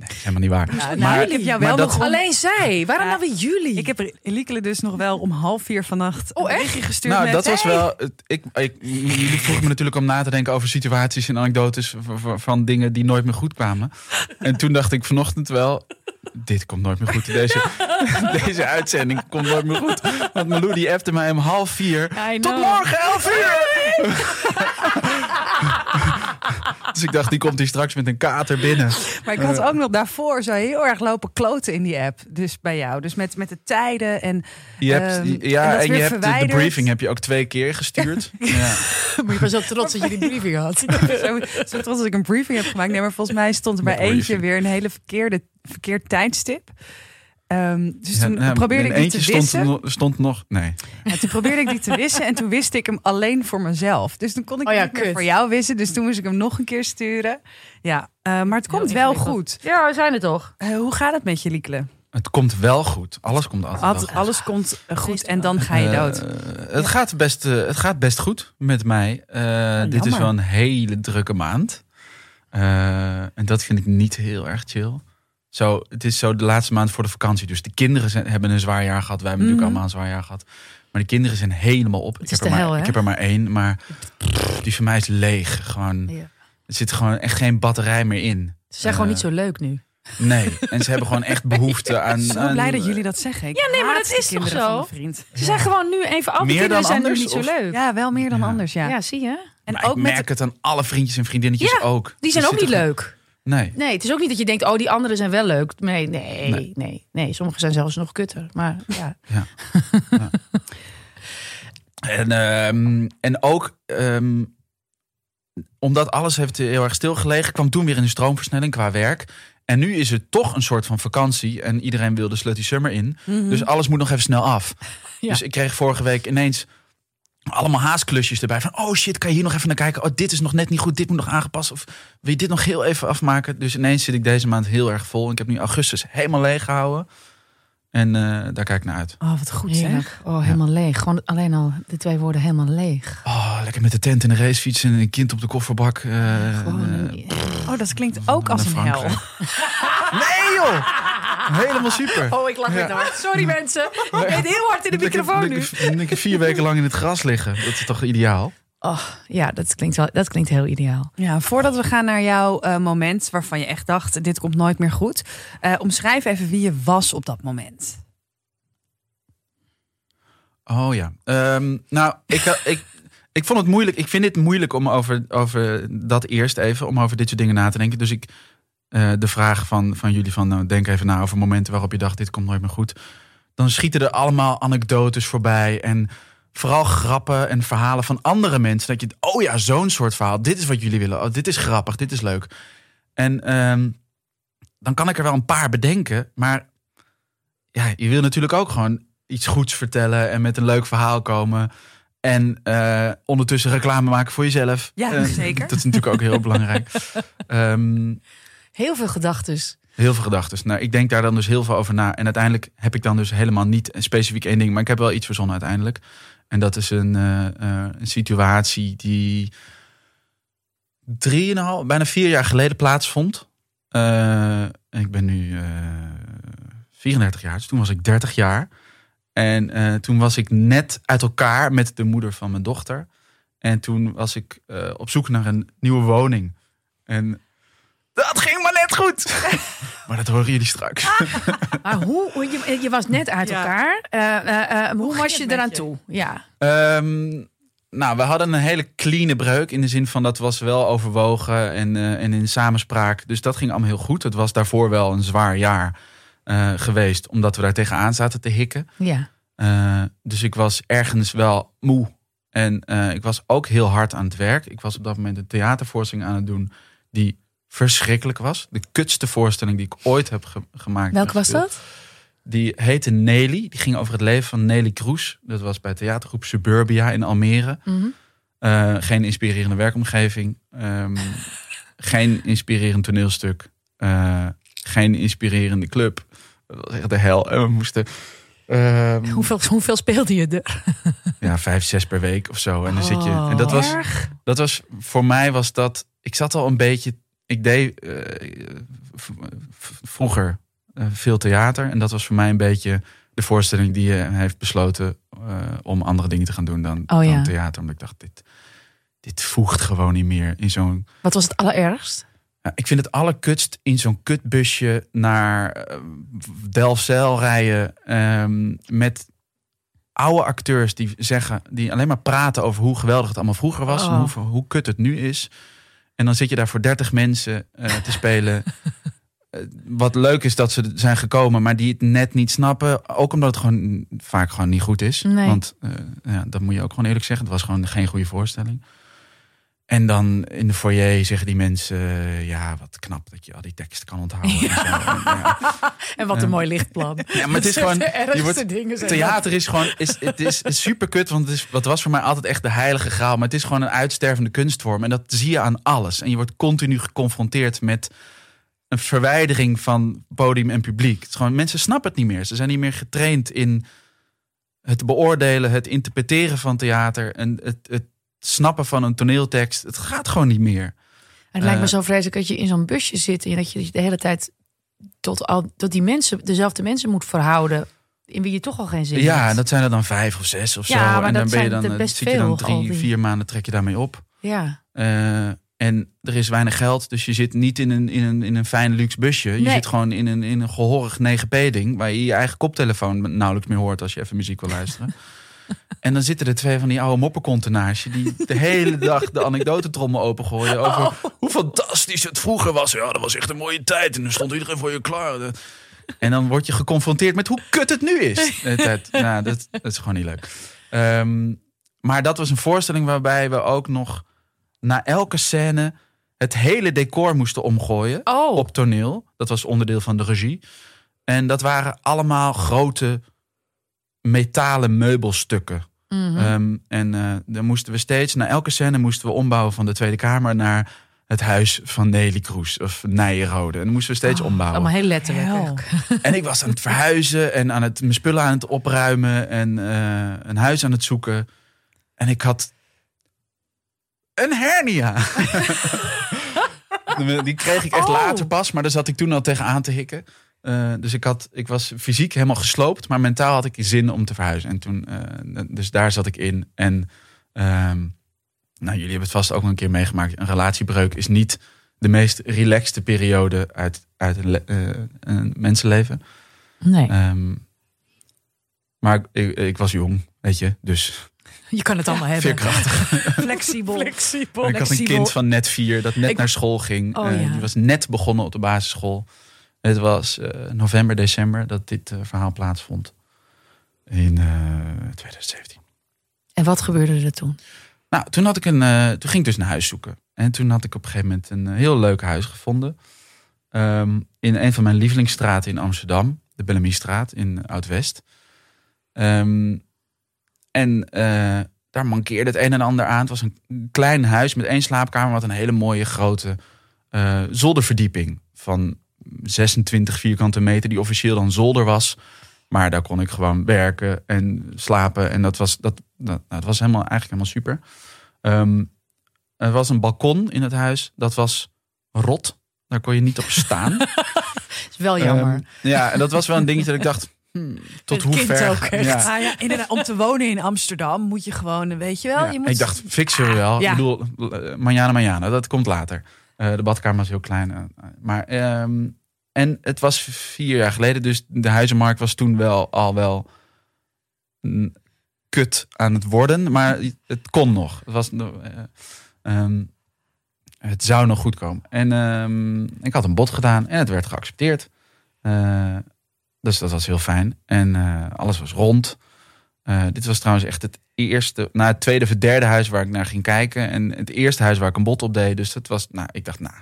Nee, dat is helemaal niet waar. Nou, maar, nou, ik heb jou wel nog... Gewoon... Alleen zij. Waarom nou weer jullie? Ik heb Lykele dus nog wel om half vier vannacht oh, echt? gestuurd. Nou, met... dat hey. was wel... Ik, ik, jullie vroegen me natuurlijk om na te denken over situaties en anekdotes... van, van dingen die nooit meer goed kwamen. En toen dacht ik vanochtend wel... Dit komt nooit meer goed. Deze, ja. deze uitzending komt nooit meer goed. Want Malou die appte mij om half vier. Tot morgen, elf uur! Dus ik dacht, die komt hier straks met een kater binnen. Maar ik had ook nog daarvoor zo heel erg lopen kloten in die app. Dus bij jou. Dus met, met de tijden en je hebt, um, ja, en, en je hebt de, de briefing heb je ook twee keer gestuurd. Ja. Maar je was zo trots dat je die briefing had. zo, zo trots dat ik een briefing heb gemaakt. Nee, maar volgens mij stond er bij eentje weer een hele verkeerde verkeerd tijdstip. Um, dus toen ja, nou, probeerde ik die te wissen. Stond, stond nog, nee. Ja, toen probeerde ik die te wissen en toen wist ik hem alleen voor mezelf. Dus toen kon ik oh ja, niet meer voor jou wissen. Dus toen moest ik hem nog een keer sturen. Ja, uh, maar het komt ja, wel goed. Ja, we zijn er toch. Uh, hoe gaat het met je, Lykele? Het komt wel goed. Alles komt altijd Alt, wel goed. Alles komt uh, goed en dan ga je dood. Uh, het, ja. gaat best, uh, het gaat best goed met mij. Uh, oh, dit jammer. Is wel een hele drukke maand. Uh, en dat vind ik niet heel erg chill. Zo, het is zo de laatste maand voor de vakantie. Dus de kinderen zijn, hebben een zwaar jaar gehad. Wij hebben mm. natuurlijk allemaal een zwaar jaar gehad. Maar de kinderen zijn helemaal op. Ik heb, er hel, maar, ik heb er maar één. Maar pff, die van mij is leeg. Gewoon, ja. Er zit gewoon echt geen batterij meer in. Ze zijn uh, gewoon niet zo leuk nu. Nee, en ze hebben gewoon echt behoefte aan... Ik ben zo blij aan, dat jullie dat zeggen. Ik ja, nee, maar dat is toch zo? Ze zijn gewoon nu even... Al meer dan zijn anders? Niet zo leuk. Ja, wel meer dan ja. anders, ja. Ja, zie je? En maar ook ik merk met... het aan alle vriendjes en vriendinnetjes ja, ook. Die zijn die ook niet leuk. Nee. Nee, het is ook niet dat je denkt, oh, die anderen zijn wel leuk. Nee, nee, nee. nee, nee. Sommigen zijn zelfs nog kutter, maar ja. ja. ja. En, um, en ook, um, omdat alles heeft heel erg stilgelegen... kwam toen weer in de stroomversnelling qua werk. En nu is het toch een soort van vakantie. En iedereen wil de slutty summer in. Mm-hmm. Dus alles moet nog even snel af. Ja. Dus ik kreeg vorige week ineens... allemaal haastklusjes erbij. Van, oh shit, kan je hier nog even naar kijken? Oh, dit is nog net niet goed, dit moet nog aangepast. Of wil je dit nog heel even afmaken? Dus ineens zit ik deze maand heel erg vol. Ik heb nu augustus helemaal leeg gehouden. En uh, daar kijk ik naar uit. Oh, wat goed zeg. Oh, helemaal ja. leeg. Gewoon alleen al de twee woorden helemaal leeg. Oh, lekker met de tent en de racefiets en een kind op de kofferbak. Uh, Gewoon, uh, pff, oh, dat klinkt ook als een hel. Nee joh! Helemaal super. Oh, ik lach niet ja. hard. Sorry mensen. Ik weet heel hard in de dat microfoon ik, nu. Ik, ik, ik vier weken lang in het gras liggen. Dat is toch ideaal? Oh, ja, dat klinkt, wel, dat klinkt heel ideaal. Ja, voordat we gaan naar jouw uh, moment waarvan je echt dacht... dit komt nooit meer goed. Uh, omschrijf even wie je was op dat moment. Oh ja. Um, nou, ik, uh, ik, ik vond het moeilijk. Ik vind het moeilijk om over, over dat eerst even... om over dit soort dingen na te denken. Dus ik... Uh, de vraag van, van jullie van, nou, denk even na over momenten waarop je dacht, dit komt nooit meer goed. Dan schieten er allemaal anekdotes voorbij. En vooral grappen en verhalen van andere mensen. Dat je, oh ja, zo'n soort verhaal. Dit is wat jullie willen. Oh, dit is grappig, dit is leuk. En um, dan kan ik er wel een paar bedenken. Maar ja, je wil natuurlijk ook gewoon iets goeds vertellen. En met een leuk verhaal komen. En uh, ondertussen reclame maken voor jezelf. Ja, uh, zeker. Dat is natuurlijk ook heel belangrijk. Um, Heel veel gedachtes. Heel veel gedachtes. Nou, ik denk daar dan dus heel veel over na. En uiteindelijk heb ik dan dus helemaal niet specifiek één ding. Maar ik heb wel iets verzonnen uiteindelijk. En dat is een, uh, uh, een situatie die drieënhalf, bijna vier jaar geleden plaatsvond. Uh, ik ben nu uh, vierendertig jaar. Dus toen was ik dertig jaar. En uh, toen was ik net uit elkaar met de moeder van mijn dochter. En toen was ik uh, op zoek naar een nieuwe woning. En... dat ging maar net goed. Maar dat horen jullie straks. Maar hoe, je, je was net uit elkaar. Ja. Uh, uh, uh, hoe was je eraan toe? Ja. Um, nou, we hadden een hele clean breuk. In de zin van dat was wel overwogen en, uh, en in samenspraak. Dus dat ging allemaal heel goed. Het was daarvoor wel een zwaar jaar uh, geweest. Omdat we daar tegenaan zaten te hikken. Ja. Uh, dus ik was ergens wel moe. En uh, ik was ook heel hard aan het werk. Ik was op dat moment een theatervoorstelling aan het doen. Die... verschrikkelijk was. De kutste voorstelling die ik ooit heb ge- gemaakt. Welke was dat? Die heette Nelly. Die ging over het leven van Nelly Kroes. Dat was bij theatergroep Suburbia in Almere. Mm-hmm. Uh, geen inspirerende werkomgeving. Um, geen inspirerend toneelstuk. Uh, geen inspirerende club. Dat was echt de hel. En we moesten... Um, hoeveel, hoeveel speelde je er? Ja, vijf, zes per week of zo. En dan oh, zit je. En dat was, dat was. Voor mij was dat. Ik zat al een beetje. Ik deed uh, v- vroeger uh, veel theater. En dat was voor mij een beetje de voorstelling die je heeft besloten uh, om andere dingen te gaan doen dan, oh, dan ja. theater. Omdat ik dacht, dit, dit voegt gewoon niet meer in zo'n. Wat was het allerergst? Ik vind het allerkutst in zo'n kutbusje naar Delfzijl rijden um, met oude acteurs die zeggen, die alleen maar praten over hoe geweldig het allemaal vroeger was oh. en hoe, hoe kut het nu is. En dan zit je daar voor dertig mensen uh, te spelen. uh, wat leuk is dat ze zijn gekomen, maar die het net niet snappen. Ook omdat het gewoon vaak gewoon niet goed is. Nee. Want uh, ja, dat moet je ook gewoon eerlijk zeggen. Het was gewoon geen goede voorstelling. En dan in de foyer zeggen die mensen... ja, wat knap dat je al die tekst kan onthouden. Ja. En, zo. En, ja. en wat een um, mooi lichtplan. Ja, maar het is gewoon... Je wordt, dingen theater is gewoon... Is, het is, is super kut, want het is, wat was voor mij altijd echt de heilige graal. Maar het is gewoon een uitstervende kunstvorm. En dat zie je aan alles. En je wordt continu geconfronteerd met een verwijdering van podium en publiek. Het is gewoon, mensen snappen het niet meer. Ze zijn niet meer getraind in het beoordelen... het interpreteren van theater en het... het snappen van een toneeltekst, het gaat gewoon niet meer. Het lijkt me zo vreselijk dat je in zo'n busje zit... en dat je de hele tijd tot, al, tot die mensen, dezelfde mensen moet verhouden... in wie je toch al geen zin hebt. Ja, dat zijn er dan vijf of zes of ja, zo. Maar en dan dat ben je dan, dan best zit veel, je dan drie, vier maanden trek je daarmee op. Ja. Uh, en er is weinig geld, dus je zit niet in een, in een, in een fijn luxe busje. Je nee. zit gewoon in een, in een gehoorig negen p-ding... waar je je eigen koptelefoon nauwelijks meer hoort... als je even muziek wil luisteren. En dan zitten er twee van die oude moppencontenaars... die de hele dag de anekdotentrommel opengooien... over oh. hoe fantastisch het vroeger was. Ja, dat was echt een mooie tijd. En dan stond iedereen voor je klaar. En dan word je geconfronteerd met hoe kut het nu is. Nou, dat, dat is gewoon niet leuk. Um, maar dat was een voorstelling waarbij we ook nog... na elke scène het hele decor moesten omgooien oh. op toneel. Dat was onderdeel van de regie. En dat waren allemaal grote... metalen meubelstukken. Mm-hmm. Um, en uh, dan moesten we steeds, na elke scène moesten we ombouwen van de Tweede Kamer naar het huis van Nelly Kroes of Nijenrode. En dan moesten we steeds oh, ombouwen. Allemaal heel letterlijk. En ik was aan het verhuizen en aan het mijn spullen aan het opruimen en uh, een huis aan het zoeken. En ik had een hernia. Die kreeg ik echt oh. later pas, maar daar zat ik toen al tegenaan te hikken. Uh, dus ik, had, ik was fysiek helemaal gesloopt, maar mentaal had ik zin om te verhuizen. En toen, uh, dus daar zat ik in. En uh, nou, jullie hebben het vast ook nog een keer meegemaakt. Een relatiebreuk is niet de meest relaxte periode uit, uit een, uh, een mensenleven. Nee. Um, maar ik, ik was jong, weet je, dus... Je kan het allemaal ja, hebben. Veerkrachtig. Flexibel. Flexibel. Ik had een kind van net vier dat net ik... naar school ging. Oh, uh, ja. Die was net begonnen op de basisschool. Het was uh, november, december dat dit uh, verhaal plaatsvond. In uh, twintig zeventien. En wat gebeurde er toen? Nou, toen, had ik een, uh, toen ging ik dus een huis zoeken. En toen had ik op een gegeven moment een uh, heel leuk huis gevonden. Um, in een van mijn lievelingsstraten in Amsterdam. De Bellamystraat in Oud-West. Um, en uh, daar mankeerde het een en ander aan. Het was een klein huis met één slaapkamer. Wat een hele mooie grote uh, zolderverdieping van... zesentwintig vierkante meter, die officieel dan zolder was. Maar daar kon ik gewoon werken en slapen. En dat was, dat, dat, dat was helemaal, eigenlijk helemaal super. Um, er was een balkon in het huis. Dat was rot. Daar kon je niet op staan. Is wel jammer. Um, ja, en dat was wel een dingetje dat ik dacht... Hmm, tot hoe ver? Ja. Ah, ja, inderdaad, om te wonen in Amsterdam moet je gewoon, weet je wel... Ja, je moet... Ik dacht, fix je wel. Ah, ja. Ik bedoel, manjana, manjana. Dat komt later. Uh, de badkamer was heel klein. Uh, maar... Uh, En het was vier jaar geleden, dus de huizenmarkt was toen wel al wel n- kut aan het worden. Maar het kon nog. Het, was, uh, um, het zou nog goed komen. En um, ik had een bod gedaan en het werd geaccepteerd. Uh, dus dat was heel fijn. En uh, alles was rond. Uh, dit was trouwens echt het eerste, nou, het tweede of het derde huis waar ik naar ging kijken. En het eerste huis waar ik een bod op deed. Dus dat was, nou, ik dacht, nou...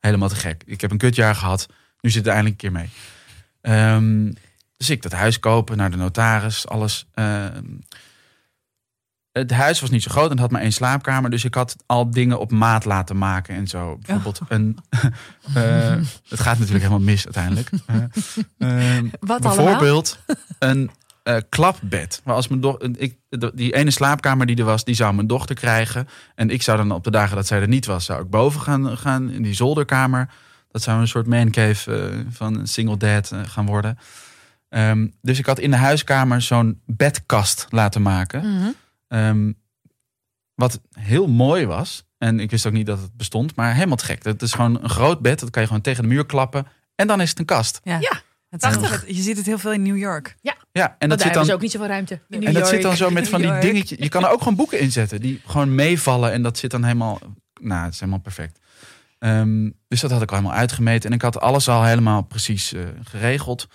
Helemaal te gek. Ik heb een kutjaar gehad. Nu zit het eindelijk een keer mee. Um, dus ik dat huis kopen, naar de notaris, alles. Um, het huis was niet zo groot en het had maar één slaapkamer. Dus ik had al dingen op maat laten maken en zo. Bijvoorbeeld ja. een... uh, het gaat natuurlijk helemaal mis uiteindelijk. Uh, um, Wat bijvoorbeeld allemaal? een uh, klapbed. Maar als mijn doch- ik, die ene slaapkamer die er was, die zou mijn dochter krijgen. En ik zou dan op de dagen dat zij er niet was, zou ik boven gaan, gaan in die zolderkamer. Dat zou een soort mancave uh, van een single dad uh, gaan worden. Um, dus ik had in de huiskamer zo'n bedkast laten maken. Mm-hmm. Um, wat heel mooi was. En ik wist ook niet dat het bestond. Maar helemaal te gek. Het is gewoon een groot bed. Dat kan je gewoon tegen de muur klappen. En dan is het een kast. Ja, ja het tachtig. Je ziet het heel veel in New York. Ja, ja en dat daar zit dan, is ook niet zoveel ruimte. In New en York. Dat zit dan zo met van die dingetjes. Je kan er ook gewoon boeken inzetten. Die gewoon meevallen. En dat zit dan helemaal... Nou, het is helemaal perfect. Um, dus dat had ik al helemaal uitgemeten. En ik had alles al helemaal precies uh, geregeld.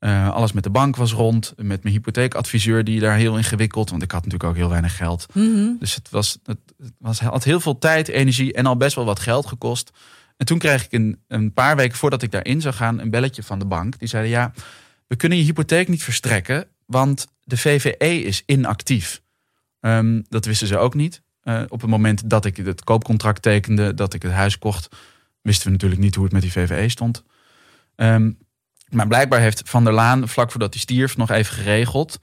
Uh, alles met de bank was rond. Met mijn hypotheekadviseur die daar heel ingewikkeld... want ik had natuurlijk ook heel weinig geld. Mm-hmm. Dus het, was, het, het was, had heel veel tijd, energie en al best wel wat geld gekost. En toen kreeg ik een, een paar weken voordat ik daarin zou gaan... een belletje van de bank. Die zeiden, ja, we kunnen je hypotheek niet verstrekken... want de V V E is inactief. Um, dat wisten ze ook niet. Uh, op het moment dat ik het koopcontract tekende... dat ik het huis kocht... wisten we natuurlijk niet hoe het met die V V E stond... Um, Maar blijkbaar heeft Van der Laan vlak voordat hij stierf nog even geregeld.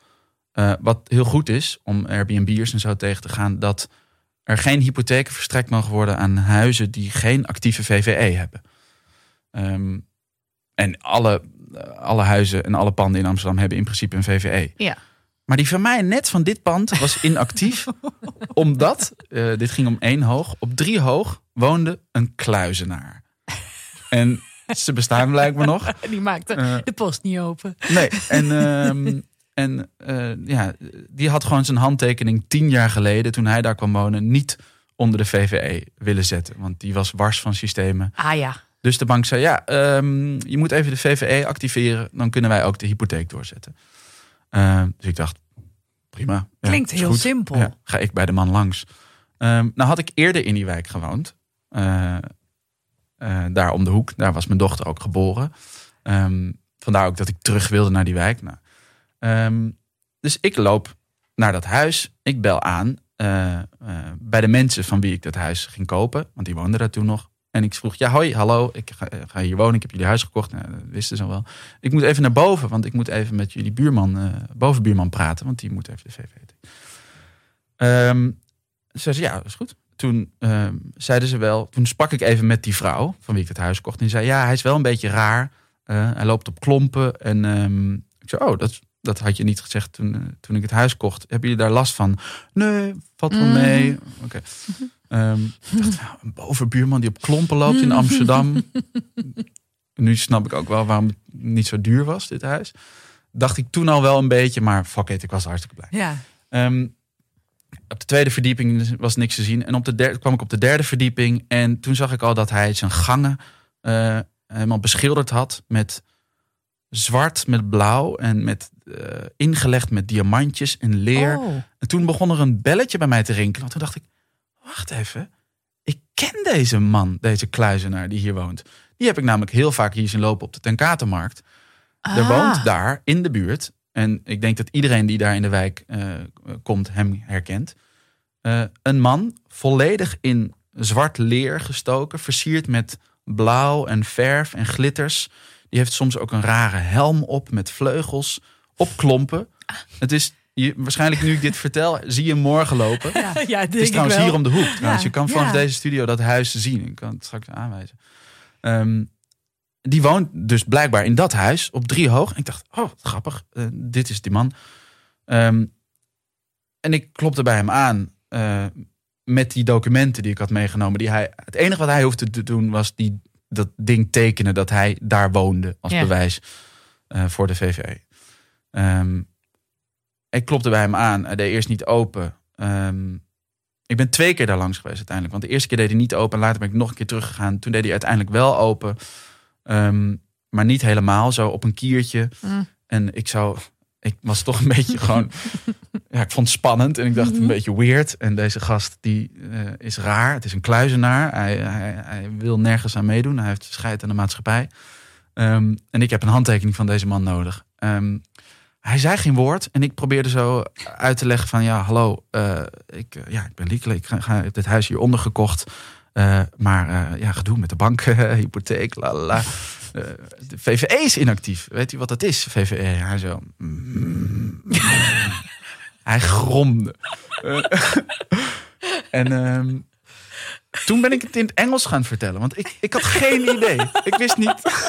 Uh, wat heel goed is om Airbnb'ers en zo tegen te gaan. Dat er geen hypotheken verstrekt mogen worden aan huizen die geen actieve V V E hebben. Um, en alle, alle huizen en alle panden in Amsterdam hebben in principe een V V E. Ja. Maar die van mij net van dit pand was inactief. omdat, uh, dit ging om één hoog, op drie hoog woonde een kluizenaar. En... Ze bestaan blijkbaar nog. Die maakte uh, de post niet open. Nee, en, uh, en uh, ja, die had gewoon zijn handtekening tien jaar geleden... toen hij daar kwam wonen, niet onder de V V E willen zetten. Want die was wars van systemen. Ah ja. Dus de bank zei, ja, um, je moet even de V V E activeren... dan kunnen wij ook de hypotheek doorzetten. Uh, dus ik dacht, prima. Klinkt ja, heel goed. Simpel. Ja, ga ik bij de man langs. Um, nou had ik eerder in die wijk gewoond... Uh, Uh, daar om de hoek. Daar was mijn dochter ook geboren. Um, vandaar ook dat ik terug wilde naar die wijk. Nou, um, dus ik loop naar dat huis. Ik bel aan uh, uh, bij de mensen van wie ik dat huis ging kopen. Want die woonden daar toen nog. En ik vroeg, ja hoi, hallo. Ik ga, ga hier wonen. Ik heb jullie huis gekocht. Nou, dat wisten ze wel. Ik moet even naar boven. Want ik moet even met jullie buurman, uh, bovenbuurman praten. Want die moet even de V V E. Um, ze zei, ja, dat is goed. Toen uh, zeiden ze wel, toen sprak ik even met die vrouw van wie ik het huis kocht. En die zei, ja, hij is wel een beetje raar. Uh, hij loopt op klompen. En um, ik zei, oh, dat, dat had je niet gezegd toen, uh, toen ik het huis kocht. Hebben jullie daar last van? Nee, valt wel mee. Mm. Oké. Okay. Um, ik dacht, nou, een bovenbuurman die op klompen loopt in Amsterdam. Nu snap ik ook wel waarom het niet zo duur was, dit huis. Dacht ik toen al wel een beetje, maar fuck it, ik was hartstikke blij. Ja. Um, Op de tweede verdieping was niks te zien. En op de derde, kwam ik op de derde verdieping. En toen zag ik al dat hij zijn gangen uh, helemaal beschilderd had. Met zwart, met blauw. En met uh, ingelegd met diamantjes en leer. Oh. En toen begon er een belletje bij mij te rinkelen. Toen dacht ik, wacht even. Ik ken deze man, deze kluizenaar die hier woont. Die heb ik namelijk heel vaak hier zien lopen op de Ten Katenmarkt. Ah. Er woont daar in de buurt... En ik denk dat iedereen die daar in de wijk uh, komt hem herkent. Uh, een man volledig in zwart leer gestoken. Versierd met blauw en verf en glitters. Die heeft soms ook een rare helm op met vleugels. Op klompen. Het is, je, waarschijnlijk nu ik dit vertel, zie je hem morgen lopen. Ja, ja, het is trouwens hier om de hoek. Ja, je kan vanaf ja. deze studio dat huis zien. Ik kan het straks aanwijzen. Um, Die woont dus blijkbaar in dat huis op drie hoog. En ik dacht, oh, grappig. Uh, dit is die man. Um, en ik klopte bij hem aan uh, met die documenten die ik had meegenomen. Die hij, het enige wat hij hoefde te doen was die, dat ding tekenen dat hij daar woonde. Als ja. bewijs uh, voor de V V E. Um, ik klopte bij hem aan. Hij deed eerst niet open. Um, ik ben twee keer daar langs geweest uiteindelijk. Want de eerste keer deed hij niet open. Later ben ik nog een keer teruggegaan. Toen deed hij uiteindelijk wel open... Um, maar niet helemaal, zo op een kiertje. Mm. En ik zou ik was toch een beetje gewoon... Ja, ik vond het spannend en ik dacht mm-hmm. een beetje weird. En deze gast die uh, is raar. Het is een kluizenaar. Hij, hij, hij wil nergens aan meedoen. Hij heeft scheid aan de maatschappij. Um, en ik heb een handtekening van deze man nodig. Um, hij zei geen woord. En ik probeerde zo uit te leggen van... Ja, hallo. Uh, ik, ja, ik ben Lykele. Ik, ga, ga, ik heb dit huis hieronder gekocht. Uh, maar uh, ja, gedoe met de bank. Hypotheek, la la la. Uh, de V V E is inactief. Weet u wat dat is? V V E. Hij zo... Mm, hij gromde. Uh, en uh, toen ben ik het in het Engels gaan vertellen. Want ik, ik had geen idee. Ik wist niet...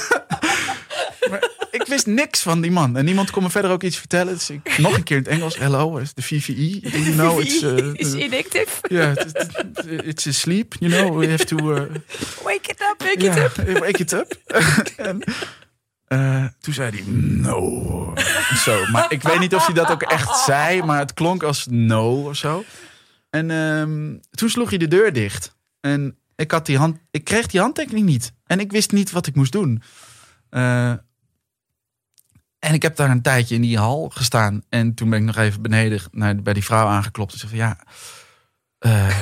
maar ik wist niks van die man. En niemand kon me verder ook iets vertellen. Dus ik nog een keer in het Engels. Hello, is de V V E. Do you know it's... Uh, uh, is inactive. Yeah, it's asleep. You know, we have to... Uh, wake it up, wake yeah, it up. Wake it up. en, Uh, toen zei hij, no. Zo, maar ik weet niet of hij dat ook echt zei, maar het klonk als no of zo. En um, toen sloeg hij de deur dicht. En ik, had die hand, ik kreeg die handtekening niet. En ik wist niet wat ik moest doen. Uh, en ik heb daar een tijdje in die hal gestaan. En toen ben ik nog even beneden naar, bij die vrouw aangeklopt. En zei van, ja... Uh,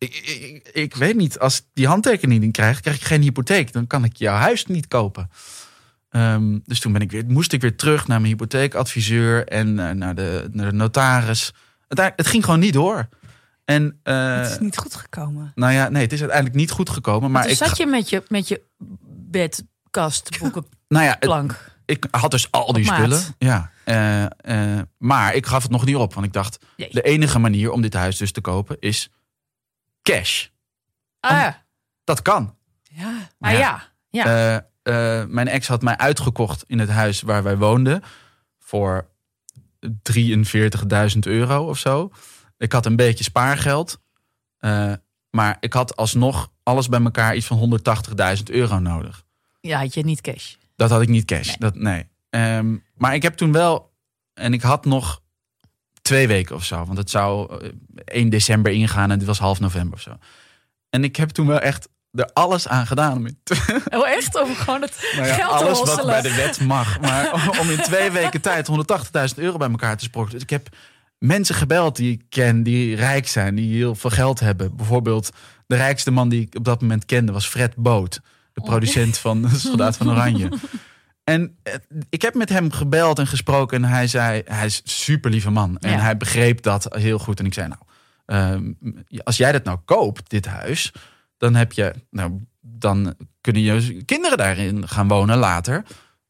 Ik, ik, ik weet niet, als ik die handtekening niet krijg, krijg ik geen hypotheek. Dan kan ik jouw huis niet kopen. Um, dus toen ben ik weer, moest ik weer terug naar mijn hypotheekadviseur en uh, naar, de, naar de notaris. Het, het ging gewoon niet door. En, uh, het is niet goed gekomen. Nou ja, nee, het is uiteindelijk niet goed gekomen. Maar toen zat je met je, met je bedkast, boeken, nou ja, plank. Het, ik had dus al die spullen. Ja. Uh, uh, maar ik gaf het nog niet op, want ik dacht, Jee. de enige manier om dit huis dus te kopen is... cash. Ah. Om, dat kan. Ja. Maar ah, ja. ja. ja. Uh, uh, mijn ex had mij uitgekocht in het huis waar wij woonden. Voor drieënveertigduizend euro of zo. Ik had een beetje spaargeld. Uh, maar ik had alsnog alles bij elkaar iets van honderdtachtigduizend euro nodig. Ja, had je niet cash? Dat had ik niet cash. Nee. Dat, nee. Um, maar ik heb toen wel... En ik had nog... Twee weken of zo. Want het zou één december ingaan en dit was half november of zo. En ik heb toen wel echt er alles aan gedaan. Om in te... Oh echt? Om gewoon het nou ja, geld alles te alles wat bij de wet mag. Maar om in twee weken tijd honderdtachtigduizend euro bij elkaar te sprokkelen. Dus ik heb mensen gebeld die ik ken, die rijk zijn, die heel veel geld hebben. Bijvoorbeeld de rijkste man die ik op dat moment kende was Fred Boat. De producent oh. van Soldaat van Oranje. En ik heb met hem gebeld en gesproken. En hij zei, hij is een super lieve man. En ja. hij begreep dat heel goed. En ik zei, nou, uh, als jij dat nou koopt, dit huis... dan heb je, nou, dan kunnen je kinderen daarin gaan wonen later.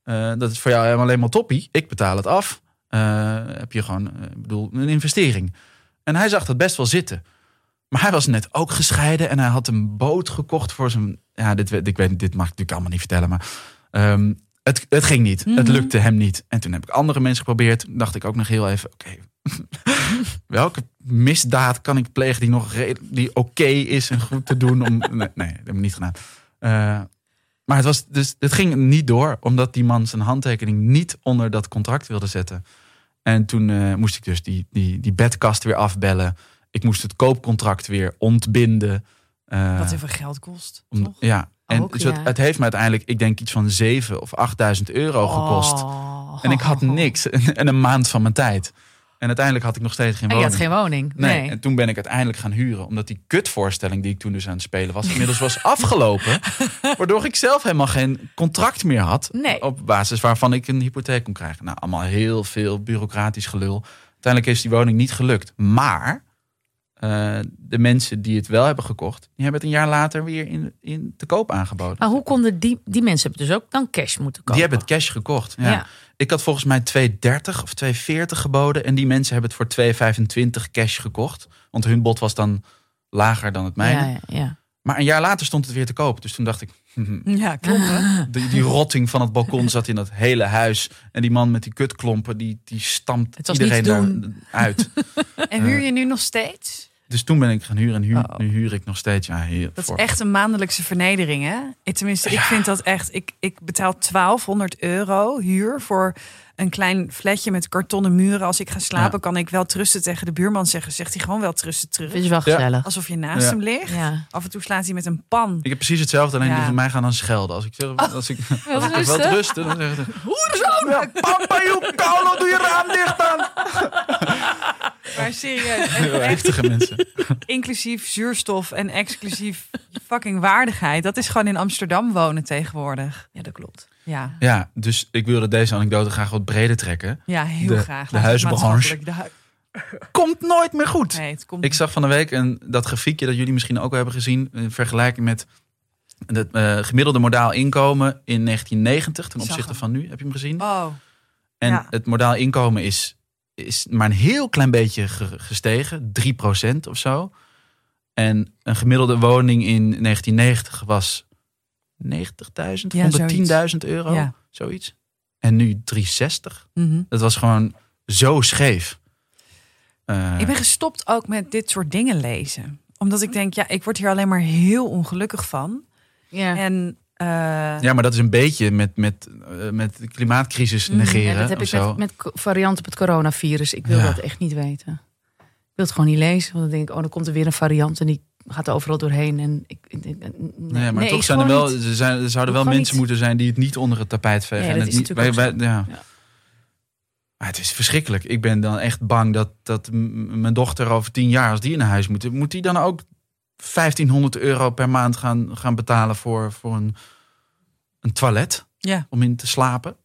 Uh, dat is voor jou helemaal alleen maar toppie. Ik betaal het af. Uh, heb je gewoon, uh, bedoel, een investering. En hij zag dat best wel zitten. Maar hij was net ook gescheiden. En hij had een boot gekocht voor zijn... Ja, dit, ik weet, dit mag ik natuurlijk allemaal niet vertellen, maar... Um, Het, het ging niet. Mm-hmm. Het lukte hem niet. En toen heb ik andere mensen geprobeerd. Toen dacht ik ook nog heel even... Oké, okay, welke misdaad kan ik plegen die nog re- die oké okay is en goed te doen? Om, nee, nee, dat heb ik niet gedaan. Uh, maar het, was dus, het ging niet door. Omdat die man zijn handtekening niet onder dat contract wilde zetten. En toen uh, moest ik dus die, die, die bedkast weer afbellen. Ik moest het koopcontract weer ontbinden. Uh, Wat even geld kost, om, toch? Ja. En ook, ja. Het heeft me uiteindelijk, ik denk, iets van zeven of achtduizend euro gekost. Oh. En ik had niks. En een maand van mijn tijd. En uiteindelijk had ik nog steeds geen en woning. En je had geen woning? Nee. nee. En toen ben ik uiteindelijk gaan huren. Omdat die kutvoorstelling die ik toen dus aan het spelen was... inmiddels was afgelopen. Waardoor ik zelf helemaal geen contract meer had. Nee. Op basis waarvan ik een hypotheek kon krijgen. Nou, allemaal heel veel bureaucratisch gelul. Uiteindelijk is die woning niet gelukt. Maar... Uh, de mensen die het wel hebben gekocht... die hebben het een jaar later weer in, in te koop aangeboden. Maar hoe konden die, die mensen dus ook dan cash moeten kopen? Die hebben het cash gekocht, ja. ja. Ik had volgens mij twee dertig of twee veertig geboden... en die mensen hebben het voor twee vijfentwintig cash gekocht. Want hun bod was dan lager dan het mijne. Ja, ja, ja. Maar een jaar later stond het weer te koop. Dus toen dacht ik... Ja, klopt, hè? Die, die rotting van het balkon zat in dat hele huis. En die man met die kutklompen, die, die stampt iedereen daaruit. En huur je nu nog steeds? Dus toen ben ik gaan huren en huur, oh. nu huur ik nog steeds. Ja, hier, dat voor. Is echt een maandelijkse vernedering, hè? Ik, tenminste, ja. ik vind dat echt... Ik, ik betaal twaalfhonderd euro huur voor een klein flatje met kartonnen muren. Als ik ga slapen, ja. kan ik wel trusten tegen de buurman zeggen. Zegt hij gewoon wel trusten terug. Vind je wel gezellig. Ja. Alsof je naast ja. hem ligt. Ja. Af en toe slaat hij met een pan. Ik heb precies hetzelfde, alleen ja. die van mij gaan dan schelden. Als ik zeg, oh, als ik, als ik wel trusten, dan zeggen ze... Hoezo? Ja, papa, joh, Carlo, doe je raam dicht dan! Maar serieus. Heftige mensen. Inclusief zuurstof en exclusief fucking waardigheid. Dat is gewoon in Amsterdam wonen tegenwoordig. Ja, dat klopt. Ja, ja dus ik wilde deze anekdote graag wat breder trekken. Ja, heel de, graag. De huizenbranche de hu- komt nooit meer goed. Nee, het komt ik zag van de week een, dat grafiekje dat jullie misschien ook al hebben gezien. In vergelijking met het uh, gemiddelde modaal inkomen in negentien negentig. Ten opzichte van nu, heb je hem gezien? Oh. En ja. het modaal inkomen is... is maar een heel klein beetje gestegen. drie procent of zo. En een gemiddelde woning in negentien negentig was negentigduizend, ja, honderdtienduizend euro. Ja. Zoiets. En nu driehonderdzestig. Mm-hmm. Dat was gewoon zo scheef. Uh, ik ben gestopt ook met dit soort dingen lezen. Omdat ik denk, ja, ik word hier alleen maar heel ongelukkig van. Ja. En... Uh, ja, maar dat is een beetje met, met, met de klimaatcrisis negeren. Ja, dat heb ik met, met variant op het coronavirus. Ik wil ja. dat echt niet weten. Ik wil het gewoon niet lezen. Want dan denk ik, oh, dan komt er weer een variant en die gaat overal doorheen. En ik, nee. nee, maar nee, toch zijn er wel, er zijn, er zouden wel mensen niet. moeten zijn die het niet onder het tapijt vegen. Nee, dat en het is niet, wij, wij, ja. Ja. Maar het is verschrikkelijk. Ik ben dan echt bang dat, dat m- mijn dochter over tien jaar, als die in huis moet, moet die dan ook vijftienhonderd euro per maand gaan, gaan betalen voor, voor een, een toilet. Ja. Om in te slapen.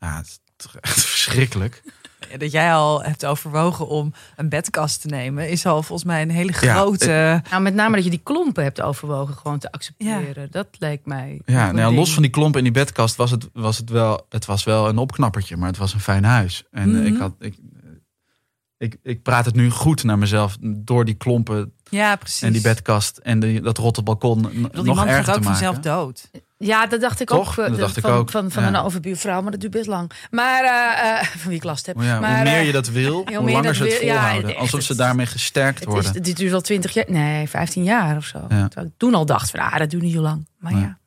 Ja, het is toch echt verschrikkelijk. Ja, dat jij al hebt overwogen om een bedkast te nemen, is al volgens mij een hele grote... Ja, het... Nou, met name dat je die klompen hebt overwogen gewoon te accepteren. Ja. Dat lijkt mij... Ja, nou, los van die klompen en die bedkast was het, was het, wel, het was wel een opknappertje, maar het was een fijn huis. En mm-hmm. ik had... Ik, Ik, ik praat het nu goed naar mezelf door die klompen ja, precies. en die bedkast en die, dat rotte balkon bedoel, nog erger te maken. Die man gaat ook vanzelf dood. Ja, dat dacht ik Toch? ook. Dat de, dacht van, ik ook. Van, van, van ja. een overbuurvrouw, maar dat duurt best lang. Maar uh, van wie ik last heb. Oh ja, maar, hoe meer je dat wil, uh, hoe langer ze het wil, volhouden. Ja, echt, alsof ze daarmee gesterkt worden. Dit duurt al twintig jaar, nee, vijftien jaar of zo. Ja. Ik toen al dacht van, ah, dat duurt niet zo lang. Maar ja. ja.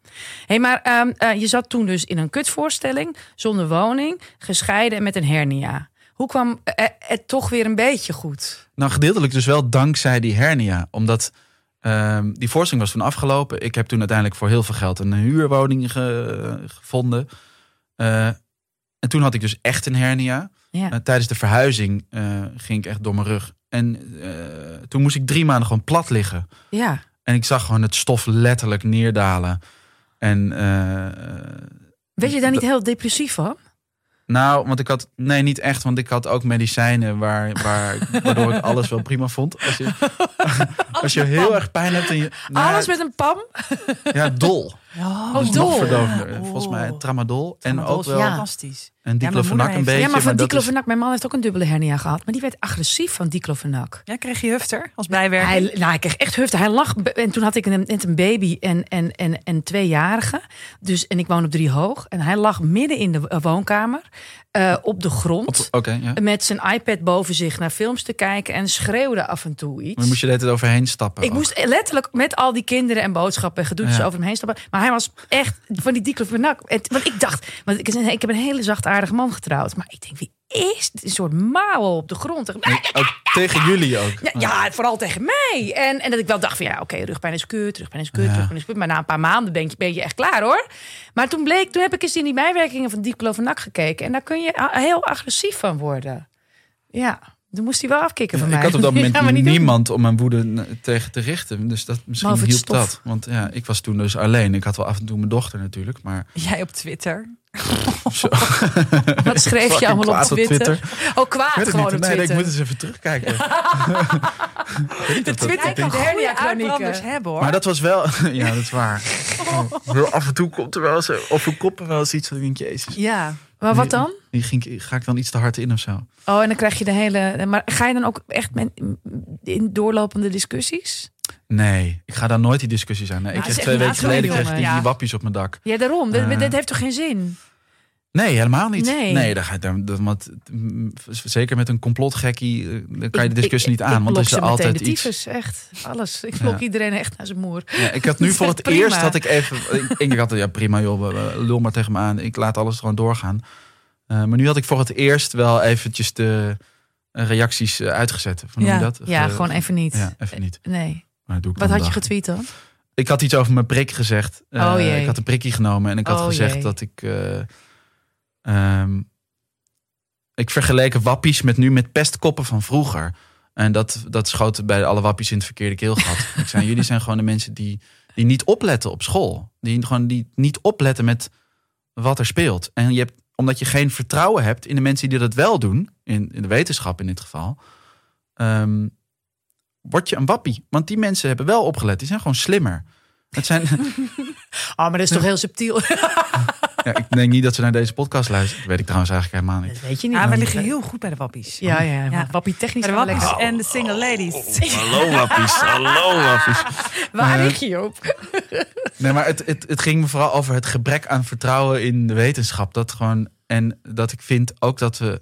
Hey, maar um, uh, je zat toen dus in een kutvoorstelling, zonder woning, gescheiden en met een hernia. Hoe kwam het toch weer een beetje goed? Nou, gedeeltelijk dus wel dankzij die hernia. Omdat uh, die voorstelling was toen afgelopen. Ik heb toen uiteindelijk voor heel veel geld een huurwoning ge- gevonden. Uh, en toen had ik dus echt een hernia. Ja. Uh, tijdens de verhuizing uh, ging ik echt door mijn rug. En uh, toen moest ik drie maanden gewoon plat liggen. Ja. En ik zag gewoon het stof letterlijk neerdalen. En, uh, Weet je daar niet d- heel depressief van? Nou, want ik had... Nee, niet echt. Want ik had ook medicijnen waar, waar, waardoor ik alles wel prima vond. Als je, als je heel erg pijn hebt... En je, nou, alles met een pam? Ja, dol. Oh, dat is dol. Nog verdovender. Oh. Volgens mij tramadol. Tramadol en ook wel... Fantastisch. Ja. En diclofenac ja, een beetje. Ja, maar van diclofenac... Is... Mijn man heeft ook een dubbele hernia gehad. Maar die werd agressief van diclofenac. Ja, kreeg je hufter als bijwerking? Hij, nou, hij kreeg echt hufter. Hij lag... En toen had ik net een baby en, en, en, en tweejarige. Dus, en ik woon op drie hoog. En hij lag midden in de woonkamer. Uh, op de grond. Op, okay, ja. Met zijn iPad boven zich naar films te kijken. En schreeuwde af en toe iets. Maar moest je er overheen stappen? Ik ook. moest letterlijk met al die kinderen en boodschappen en gedoetjes ja. over hem heen stappen. Maar hij was echt van die diclofenac. Want ik dacht... Want ik, ik heb een hele zachtaardige man getrouwd. Maar ik denk, wie is dit? Een soort mouwen op de grond. Ook tegen jullie ook? Ja, ja, vooral tegen mij. En, en dat ik wel dacht van ja, oké, okay, rugpijn is kut, rugpijn is kut, ja. rugpijn is kut. Maar na een paar maanden ben je, ben je echt klaar hoor. Maar toen bleek, toen heb ik eens in die bijwerkingen van diclofenac gekeken. En daar kun je heel agressief van worden. Ja, dan moest hij wel afkicken van ja, mij. Ik had op dat moment ja, niemand doen. om mijn woede tegen te richten. Dus dat misschien hielp stof. dat. Want ja, ik was toen dus alleen. Ik had wel af en toe mijn dochter natuurlijk. Maar... Jij op Twitter... Zo. Wat schreef je allemaal op Twitter? op Twitter? Oh, kwaad gewoon niet. op nee, Twitter. Nee, ik moet eens even terugkijken. De Twitter kan hernia uitbranders hebben, hoor. Maar dat was wel... Ja, dat is waar. Oh. Af en toe komt er wel eens... Of we koppen wel eens iets van ik denk, jezus. Ja, maar wat dan? Die ging, ga ik dan iets te hard in of zo? Oh, en dan krijg je de hele... Maar ga je dan ook echt in doorlopende discussies? Nee, ik ga daar nooit die discussies aan. Nee, nou, ik kreeg twee weken geleden kreeg die, die wappies op mijn dak. Ja, daarom. Uh, dat, dat heeft toch geen zin? Nee, helemaal niet. Nee, nee daar ga je, dat, want, zeker met een complotgekkie uh, kan je de discussie ik, ik, niet aan. Ik want is er altijd de tyfus, iets. Echt alles. Ik blok ja. iedereen echt naar zijn moer. Ja, ik had nu voor het prima. eerst dat ik even. Ik, ik had ja prima joh, lul maar tegen me aan. Ik laat alles gewoon doorgaan. Uh, maar nu had ik voor het eerst wel eventjes de reacties uitgezet. Hoe noem je dat? Of, ja, gewoon even niet. Ja, even niet. Nee. Maar dat doe ik. Wat had dag. je getweet dan? Ik had iets over mijn prik gezegd. Uh, oh, ik had een prikkie genomen en ik had oh, gezegd jee. dat ik. Uh, Um, ik vergeleek wappies met nu met pestkoppen van vroeger. En dat, dat schoot bij alle wappies in het verkeerde keelgat. Ik zei, jullie zijn gewoon de mensen die, die niet opletten op school. Die gewoon die niet opletten met wat er speelt. En je hebt, omdat je geen vertrouwen hebt in de mensen die dat wel doen. In, in de wetenschap in dit geval. Um, word je een wappie. Want die mensen hebben wel opgelet. Die zijn gewoon slimmer. Het zijn... Oh, maar dat is toch heel subtiel. Ja, ik denk niet dat ze naar deze podcast luisteren. Dat weet ik trouwens eigenlijk helemaal niet. Dat weet je niet. Ah, we liggen heel goed bij de wappies. Ja, ja, ja. Wappie technisch. De wappies oh, en de single ladies. Oh, oh, hallo wappies, hallo wappies. Waar uh, lig je op? Nee, maar het, het, het ging me vooral over het gebrek aan vertrouwen in de wetenschap. Dat gewoon, en dat ik vind ook dat we...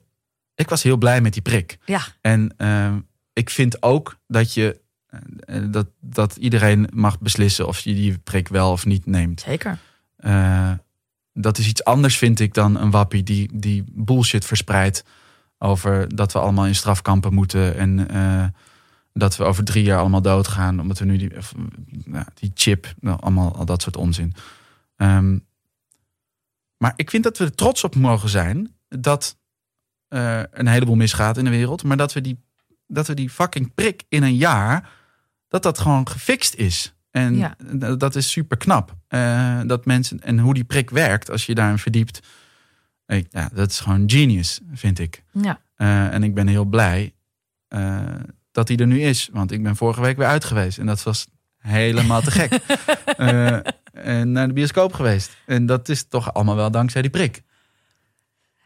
Ik was heel blij met die prik. Ja. En uh, ik vind ook dat je... Dat, dat iedereen mag beslissen of je die prik wel of niet neemt. Zeker. Uh, dat is iets anders, vind ik, dan een wappie die, die bullshit verspreidt over dat we allemaal in strafkampen moeten en uh, dat we over drie jaar allemaal doodgaan omdat we nu die, of, nou, die chip, nou, allemaal al dat soort onzin. Um, maar ik vind dat we er trots op mogen zijn dat uh, een heleboel misgaat in de wereld, maar dat we die dat we die fucking prik in een jaar, dat dat gewoon gefixt is. En ja. dat is super knap. Uh, dat mensen, en hoe die prik werkt, als je daarin verdiept. Ik, ja, dat is gewoon genius, vind ik. Ja. Uh, en ik ben heel blij uh, dat hij er nu is. Want ik ben vorige week weer uit geweest. En dat was helemaal te gek. Uh, en naar de bioscoop geweest. En dat is toch allemaal wel dankzij die prik.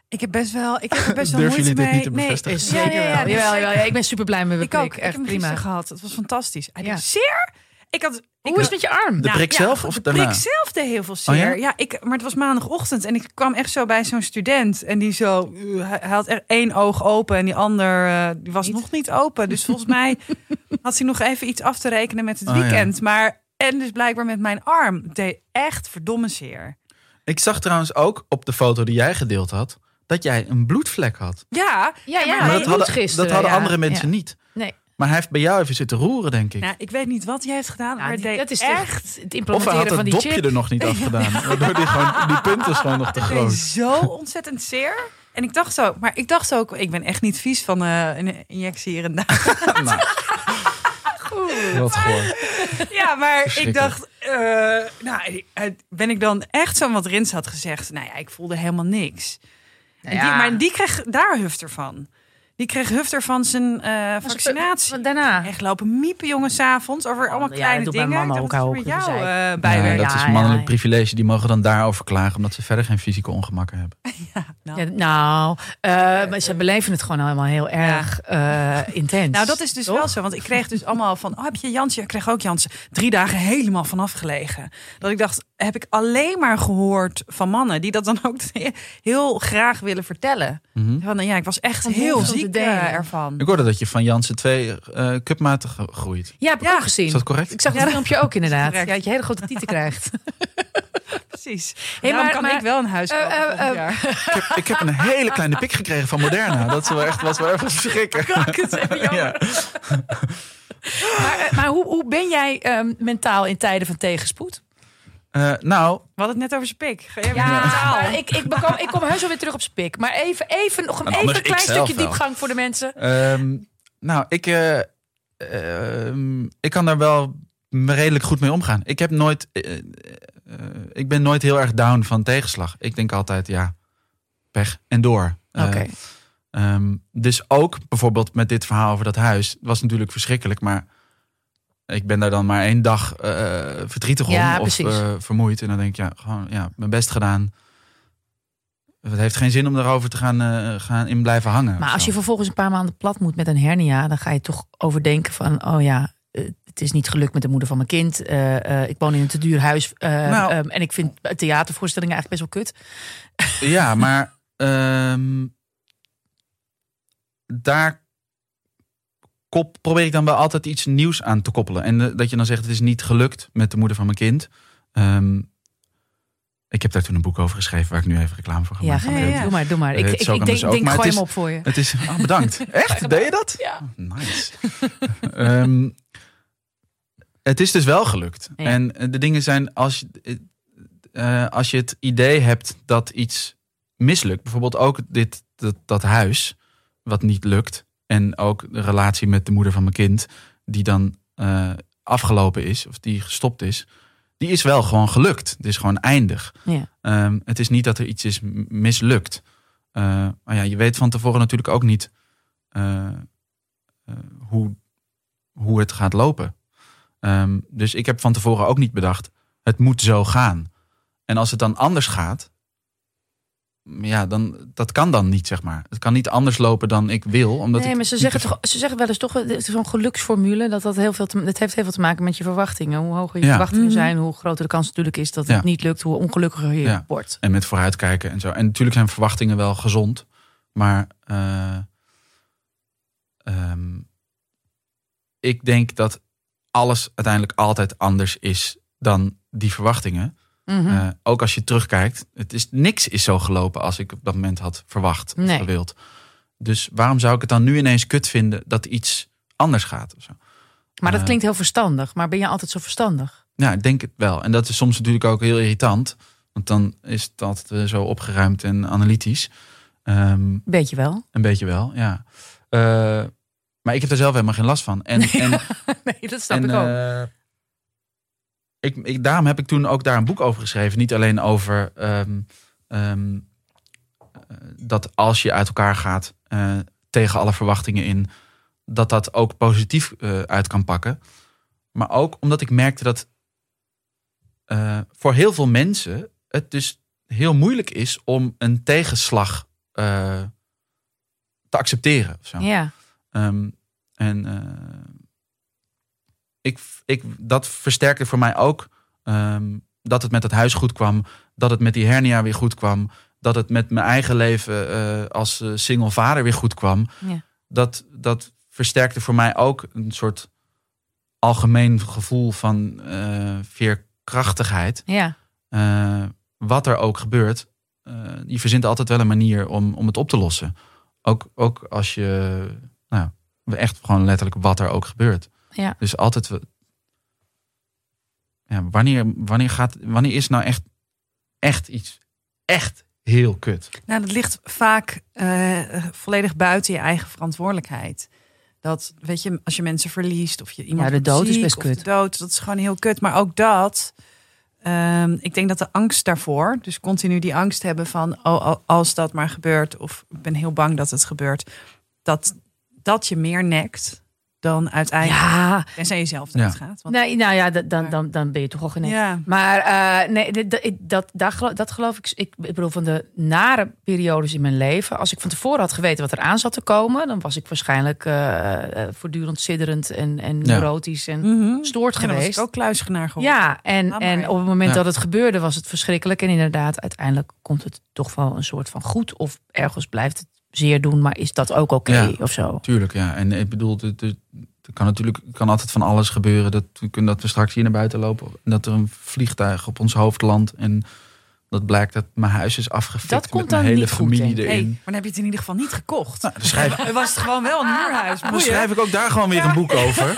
Ik heb best wel, ik heb er best wel Durf moeite mee. Durf jullie dit niet te bevestigen? Nee, ja, ja, ja, jawel, jawel, ja, ik ben super blij met mijn prik. Ik ook, echt ik heb prima gehad. Het was fantastisch. Hij ja. deed zeer. Ik had, ik Hoe is het met je arm? De prik nou, zelf ja, of de daarna? De prik zelf deed heel veel zeer. Oh, ja? Ja, ik, maar het was maandagochtend en ik kwam echt zo bij zo'n student. En die zo, hij had er één oog open en die ander uh, die was niet. nog niet open. Dus volgens mij had hij nog even iets af te rekenen met het oh, weekend. Ja. Maar, en dus blijkbaar met mijn arm. Het deed echt verdomme zeer. Ik zag trouwens ook op de foto die jij gedeeld had... dat jij een bloedvlek had. Ja, ja, ja. Maar dat, nee, hadden, gisteren, dat hadden ja. andere mensen ja. niet. Nee. Maar hij heeft bij jou even zitten roeren, denk ik. Nou, ik weet niet wat hij heeft gedaan, nou, maar die, dat is echt het implementeren van die chip. Of hij had het dopje chip. er nog niet afgedaan. Ja. Waardoor die, gewoon, die punten gewoon nog te dat groot. Zo ontzettend zeer. En ik dacht zo, maar ik dacht ook, ik ben echt niet vies van uh, een injectie hier en daar. Nou. Goed. Wat maar, ja, maar ik dacht, uh, nou, ben ik dan echt zo wat Rins had gezegd? Nou ja, ik voelde helemaal niks. Ja. Die, maar die kreeg daar hufter van. Die kreeg hufter van zijn uh, vaccinatie. Van daarna. Echt lopen miepen, jongens, 's avonds over allemaal ja, kleine dat dingen. Mama dat ook is voor jou uh, bij ja, dat ja, is een mannelijk ja, ja. privilege. Die mogen dan daarover klagen, omdat ze verder geen fysieke ongemakken hebben. Ja, nou, ja, nou uh, maar ze beleven het gewoon allemaal heel erg uh, intens. Nou, dat is dus Toch? wel zo. Want ik kreeg dus allemaal van, oh, heb je Jansje? Ik kreeg ook Jansje. Drie dagen helemaal vanaf gelegen. Dat ik dacht, heb ik alleen maar gehoord van mannen die dat dan ook heel graag willen vertellen. Mm-hmm. Van, ja, ik was echt heel ziek. Uh, ervan. Ik hoorde dat je van Janssen twee uh, cupmaten groeit. Ja, heb ik ja. ook gezien. Is dat correct? Ik zag het filmpje ja, ook inderdaad. Ja, dat je hele grote tieten krijgt. Precies. Hey, maar kan maar, ik wel een huis uh, uh, uh, ik, heb, ik heb een hele kleine pik gekregen van Moderna. Dat is wel echt, was wel even schrikken. Kan ik het even jammer. Ja. Maar, maar hoe, hoe ben jij um, mentaal in tijden van tegenspoed? Uh, nou, we hadden het net over zijn pik. Ja, ja. Ik, ik, bekom, ik kom heus wel weer terug op zijn pik. Maar even, even nog een, even een klein stukje diepgang wel. voor de mensen. Um, nou, ik, uh, uh, ik kan daar wel redelijk goed mee omgaan. Ik heb nooit, uh, uh, ik ben nooit heel erg down van tegenslag. Ik denk altijd, ja, pech en door. Uh, Oké. Okay. Um, dus ook bijvoorbeeld met dit verhaal over dat huis was natuurlijk verschrikkelijk, maar. Ik ben daar dan maar één dag uh, verdrietig ja, om of uh, vermoeid. En dan denk ik, ja, gewoon ja, mijn best gedaan. Het heeft geen zin om daarover te gaan, uh, gaan in blijven hangen. Maar als je vervolgens een paar maanden plat moet met een hernia... dan ga je toch overdenken van, oh ja, het het is niet gelukt met de moeder van mijn kind. Uh, uh, ik woon in een te duur huis. Uh, nou, um, en ik vind theatervoorstellingen eigenlijk best wel kut. Ja, maar um, daar kop, probeer ik dan wel altijd iets nieuws aan te koppelen. En uh, dat je dan zegt, het is niet gelukt met de moeder van mijn kind. Um, Ik heb daar toen een boek over geschreven waar ik nu even reclame voor ga maken. Ja, ja, ja. Doe maar, doe maar. Ik, ik, ik denk, denk gooi hem op voor je. Het is, oh, bedankt. Echt? Deed je dat? Ja. Oh, nice. um, het is dus wel gelukt. Ja. En de dingen zijn, als, uh, als je het idee hebt dat iets mislukt. Bijvoorbeeld ook dit, dat, dat huis wat niet lukt. En ook de relatie met de moeder van mijn kind. Die dan uh, afgelopen is of die gestopt is. Die is wel gewoon gelukt. Het is gewoon eindig. Ja. Um, het is niet dat er iets is mislukt. Uh, maar ja, je weet van tevoren natuurlijk ook niet uh, uh, hoe, hoe het gaat lopen. Um, dus ik heb van tevoren ook niet bedacht, het moet zo gaan. En als het dan anders gaat, ja, dan, dat kan dan niet, zeg maar. Het kan niet anders lopen dan ik wil. Omdat nee, maar ze zeggen, te... toch, ze zeggen wel eens toch, zo'n geluksformule, dat, dat, heel veel te, dat heeft heel veel te maken met je verwachtingen. Hoe hoger je ja. verwachtingen zijn, hoe groter de kans natuurlijk is dat het ja. niet lukt, hoe ongelukkiger je ja. wordt. En met vooruitkijken en zo. En natuurlijk zijn verwachtingen wel gezond, maar uh, um, ik denk dat alles uiteindelijk altijd anders is dan die verwachtingen. Mm-hmm. Uh, ook als je terugkijkt, het is, niks is zo gelopen als ik op dat moment had verwacht of nee. gewild. Dus waarom zou ik het dan nu ineens kut vinden dat iets anders gaat? Of zo? Maar dat uh, klinkt heel verstandig. Maar ben je altijd zo verstandig? Ja, ik denk het wel. En dat is soms natuurlijk ook heel irritant. Want dan is het altijd zo opgeruimd en analytisch. Um, beetje wel. Een beetje wel, ja. Uh, maar ik heb er zelf helemaal geen last van. En, en, nee, dat snap en, ik ook. Uh, Ik, ik, daarom heb ik toen ook daar een boek over geschreven. Niet alleen over um, um, dat als je uit elkaar gaat uh, tegen alle verwachtingen in, dat dat ook positief uh, uit kan pakken. Maar ook omdat ik merkte dat uh, voor heel veel mensen het dus heel moeilijk is om een tegenslag uh, te accepteren. Of zo. Ja. Um, en... Uh, Ik, ik, dat versterkte voor mij ook um, dat het met het huis goed kwam. Dat het met die hernia weer goed kwam. Dat het met mijn eigen leven uh, als single vader weer goed kwam. Ja. Dat, dat versterkte voor mij ook een soort algemeen gevoel van uh, veerkrachtigheid. Ja. Uh, wat er ook gebeurt. Uh, je verzint altijd wel een manier om, om het op te lossen. Ook, ook als je nou, echt gewoon letterlijk wat er ook gebeurt. Ja. Dus altijd, ja, wanneer, wanneer, gaat, wanneer is nou echt, echt iets echt heel kut? Nou, dat ligt vaak uh, volledig buiten je eigen verantwoordelijkheid. Dat, weet je, als je mensen verliest of je iemand. Ja, de dood ziek, is best kut. De dood, dat is gewoon heel kut. Maar ook dat, uh, ik denk dat de angst daarvoor, dus continu die angst hebben van, oh, als dat maar gebeurt, of ik ben heel bang dat het gebeurt, dat, dat je meer nekt. Dan uiteindelijk, ja. tenzij je zelf eruit ja. gaat. Want... Nee, nou ja, dan, dan, dan ben je toch al genekt. Ja. Maar uh, nee, dat, dat, dat, geloof, dat geloof ik, ik. Ik bedoel, van de nare periodes in mijn leven. Als ik van tevoren had geweten wat er aan zat te komen... dan was ik waarschijnlijk uh, voortdurend sidderend en, en ja. neurotisch en mm-hmm. stoord ja, geweest. En was ik ook kluisgenaar geworden. Ja, en, ah, en op het moment ja. dat het gebeurde was het verschrikkelijk. En inderdaad, uiteindelijk komt het toch wel een soort van goed. Of ergens blijft het zeer doen, maar is dat ook oké okay, ja, of zo? Tuurlijk, ja. En ik bedoel, er kan natuurlijk kan altijd van alles gebeuren. Dat we kunnen dat we straks hier naar buiten lopen, dat er een vliegtuig op ons hoofd landt en dat blijkt dat mijn huis is afgefikt. Dat komt met mijn dan hele niet familie goed, erin. Hey, maar dan heb je het in ieder geval niet gekocht. Nou, dan schrijf... Het was het gewoon wel een huurhuis. Dan schrijf ik ook daar gewoon weer ja. een boek over.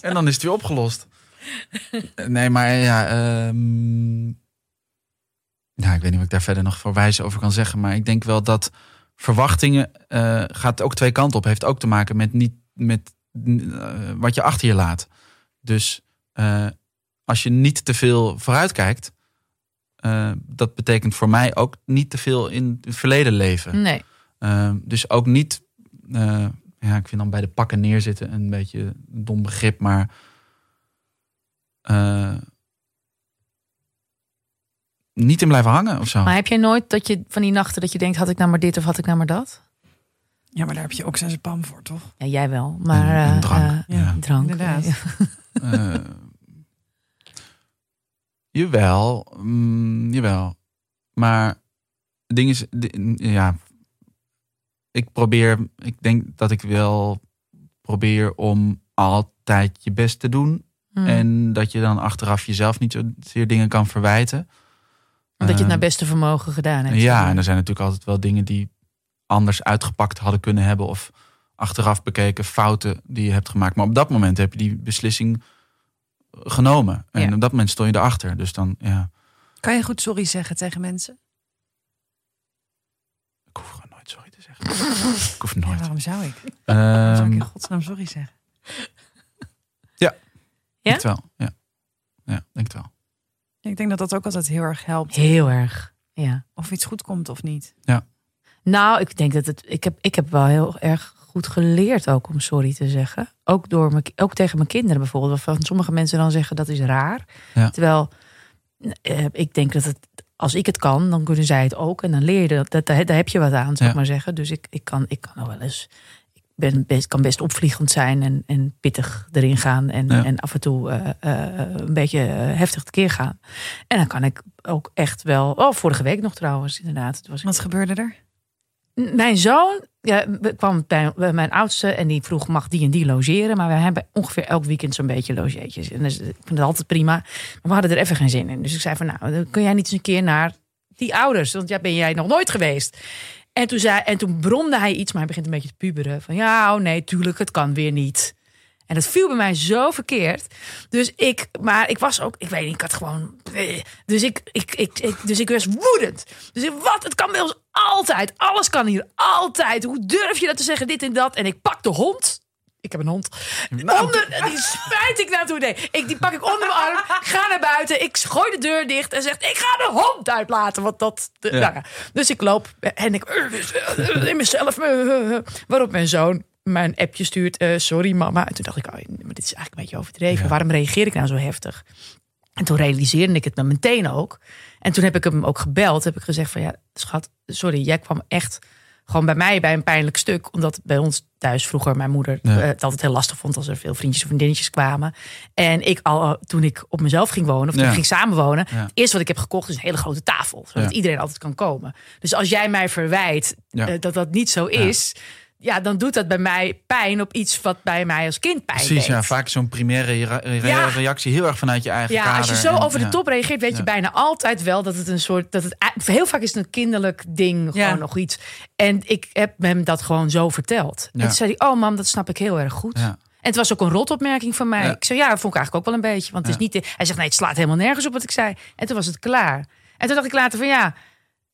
En dan is het weer opgelost. Nee, maar ja. Um... Nou, ik weet niet of ik daar verder nog voor wijs over kan zeggen. Maar ik denk wel dat verwachtingen uh, gaat ook twee kanten op. Heeft ook te maken met, niet, met uh, wat je achter je laat. Dus uh, als je niet te veel vooruitkijkt. Uh, dat betekent voor mij ook niet te veel in het verleden leven. Nee. Uh, dus ook niet, uh, ja, ik vind dan bij de pakken neerzitten een beetje een dom begrip. Maar... Uh, niet in blijven hangen of zo. Maar heb jij nooit dat je van die nachten dat je denkt, had ik nou maar dit of had ik nou maar dat? Ja, maar daar heb je ook zes pam voor, toch? Ja, jij wel, maar... En, en drank. Uh, ja. Ja, drank, inderdaad. Ja. Uh, jawel, mm, jawel. Maar het ding is... Ja, ik probeer... Ik denk dat ik wel probeer om altijd je best te doen. Hmm. En dat je dan achteraf jezelf niet zozeer dingen kan verwijten. Omdat uh, je het naar beste vermogen gedaan hebt. Ja, en er zijn natuurlijk altijd wel dingen die... anders uitgepakt hadden kunnen hebben... of achteraf bekeken fouten die je hebt gemaakt. Maar op dat moment heb je die beslissing genomen. En ja. op dat moment stond je erachter. Dus dan, ja. Kan je goed sorry zeggen tegen mensen? Ik hoef gewoon nooit sorry te zeggen. Ik hoef nooit. Ja, waarom zou ik? Um, waarom zou ik in godsnaam sorry zeggen? Ja, ja? Denk het wel. Ja. ja, denk het wel. Ik denk dat dat ook altijd heel erg helpt. Heel erg, ja. Of iets goed komt of niet. Ja. Nou, ik denk dat het. Ik heb, ik heb wel heel erg goed geleerd ook om sorry te zeggen. Ook, door mijn, ook tegen mijn kinderen bijvoorbeeld. Waarvan sommige mensen dan zeggen dat is raar. Ja. Terwijl eh, ik denk dat het, als ik het kan, dan kunnen zij het ook. En dan leer je dat. dat daar heb je wat aan, zou ik ja. maar zeggen. Dus ik, ik kan ik kan nog wel eens. Ik ben best, kan best opvliegend zijn en, en pittig erin gaan. En, ja. en af en toe uh, uh, een beetje heftig tekeer gaan. En dan kan ik ook echt wel. Oh, vorige week nog trouwens, inderdaad. Toen was ik, wat gebeurde er? Mijn zoon ja, kwam bij mijn oudste en die vroeg mag die en die logeren. Maar we hebben ongeveer elk weekend zo'n beetje logeetjes. En dus, ik vind het altijd prima. Maar we hadden er even geen zin in. Dus ik zei van nou, kun jij niet eens een keer naar die ouders? Want ja, ben jij nog nooit geweest. En toen, zei, en toen bromde hij iets, maar hij begint een beetje te puberen. Van ja, oh nee, tuurlijk, het kan weer niet. En dat viel bij mij zo verkeerd. Dus ik, maar ik was ook, ik weet niet, ik had gewoon... Dus ik, ik, ik, ik, dus ik was woedend. Dus ik, wat, het kan bij ons altijd. Alles kan hier altijd. Hoe durf je dat te zeggen, dit en dat? En ik pak de hond. Ik heb een hond. Nou, onder, die spijt ik naartoe. Nee, ik, die pak ik onder mijn arm. Ga naar buiten. Ik gooi de deur dicht en zeg... Ik ga de hond uitlaten. Want dat, de, ja. Nou, dus ik loop en ik... In mezelf. Waarop mijn zoon... mijn appje stuurt, uh, sorry mama. En toen dacht ik, oh, maar dit is eigenlijk een beetje overdreven. Ja. Waarom reageer ik nou zo heftig? En toen realiseerde ik het me meteen ook. En toen heb ik hem ook gebeld. Heb ik gezegd van, ja, schat, sorry. Jij kwam echt gewoon bij mij bij een pijnlijk stuk. Omdat bij ons thuis vroeger mijn moeder ja. uh, het altijd heel lastig vond... als er veel vriendjes of vriendinnetjes kwamen. En ik al, uh, toen ik op mezelf ging wonen, of toen ja. ik ging samenwonen... Ja. Het eerste wat ik heb gekocht is een hele grote tafel. Zodat ja. iedereen altijd kan komen. Dus als jij mij verwijt ja. uh, dat dat niet zo ja. is... Ja, dan doet dat bij mij pijn op iets wat bij mij als kind pijn deed. Precies, ja, vaak zo'n primaire re- re- ja. reactie heel erg vanuit je eigen ja, kader. Ja, als je zo en, over de top ja. reageert, weet je ja. bijna altijd wel dat het een soort... dat het heel vaak is het een kinderlijk ding, ja. gewoon nog iets. En ik heb hem dat gewoon zo verteld. Ja. En toen zei hij, oh mam, dat snap ik heel erg goed. Ja. En het was ook een rotopmerking van mij. Ja. Ik zei, ja, dat vond ik eigenlijk ook wel een beetje. Want het ja. is niet... Hij zegt, nee, het slaat helemaal nergens op wat ik zei. En toen was het klaar. En toen dacht ik later van, ja,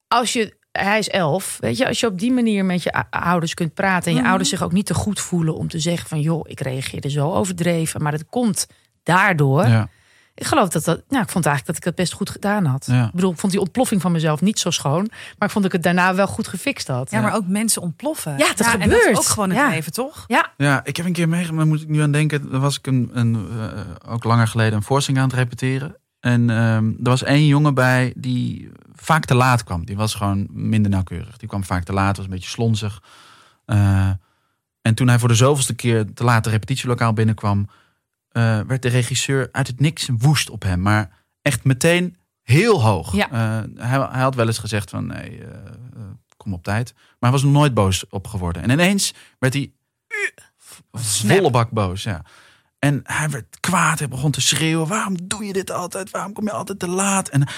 als je... Hij is elf. Weet je, als je op die manier met je ouders kunt praten... en je mm-hmm. ouders zich ook niet te goed voelen om te zeggen van... joh, ik reageerde zo overdreven, maar dat komt daardoor. Ja. Ik geloof dat dat... Nou, ik vond eigenlijk dat ik dat best goed gedaan had. Ja. Ik bedoel, ik vond die ontploffing van mezelf niet zo schoon... maar ik vond dat ik het daarna wel goed gefixt had. Ja, ja. maar ook mensen ontploffen. Ja, dat ja, gebeurt. En dat is ook gewoon het ja. leven, toch? Ja. ja, ik heb een keer meegemaakt, moet ik nu aan denken... daar was ik een, een, uh, ook langer geleden een voorstelling aan het repeteren... En um, er was één jongen bij die vaak te laat kwam. Die was gewoon minder nauwkeurig. Die kwam vaak te laat, was een beetje slonzig. Uh, en toen hij voor de zoveelste keer te laat de repetitielokaal binnenkwam... Uh, werd de regisseur uit het niks woest op hem. Maar echt meteen heel hoog. Ja. Uh, hij, hij had wel eens gezegd van, nee, uh, uh, kom op tijd. Maar hij was nog nooit boos op geworden. En ineens werd hij uh, volle bak boos, ja. En hij werd kwaad, hij begon te schreeuwen. Waarom doe je dit altijd? Waarom kom je altijd te laat? En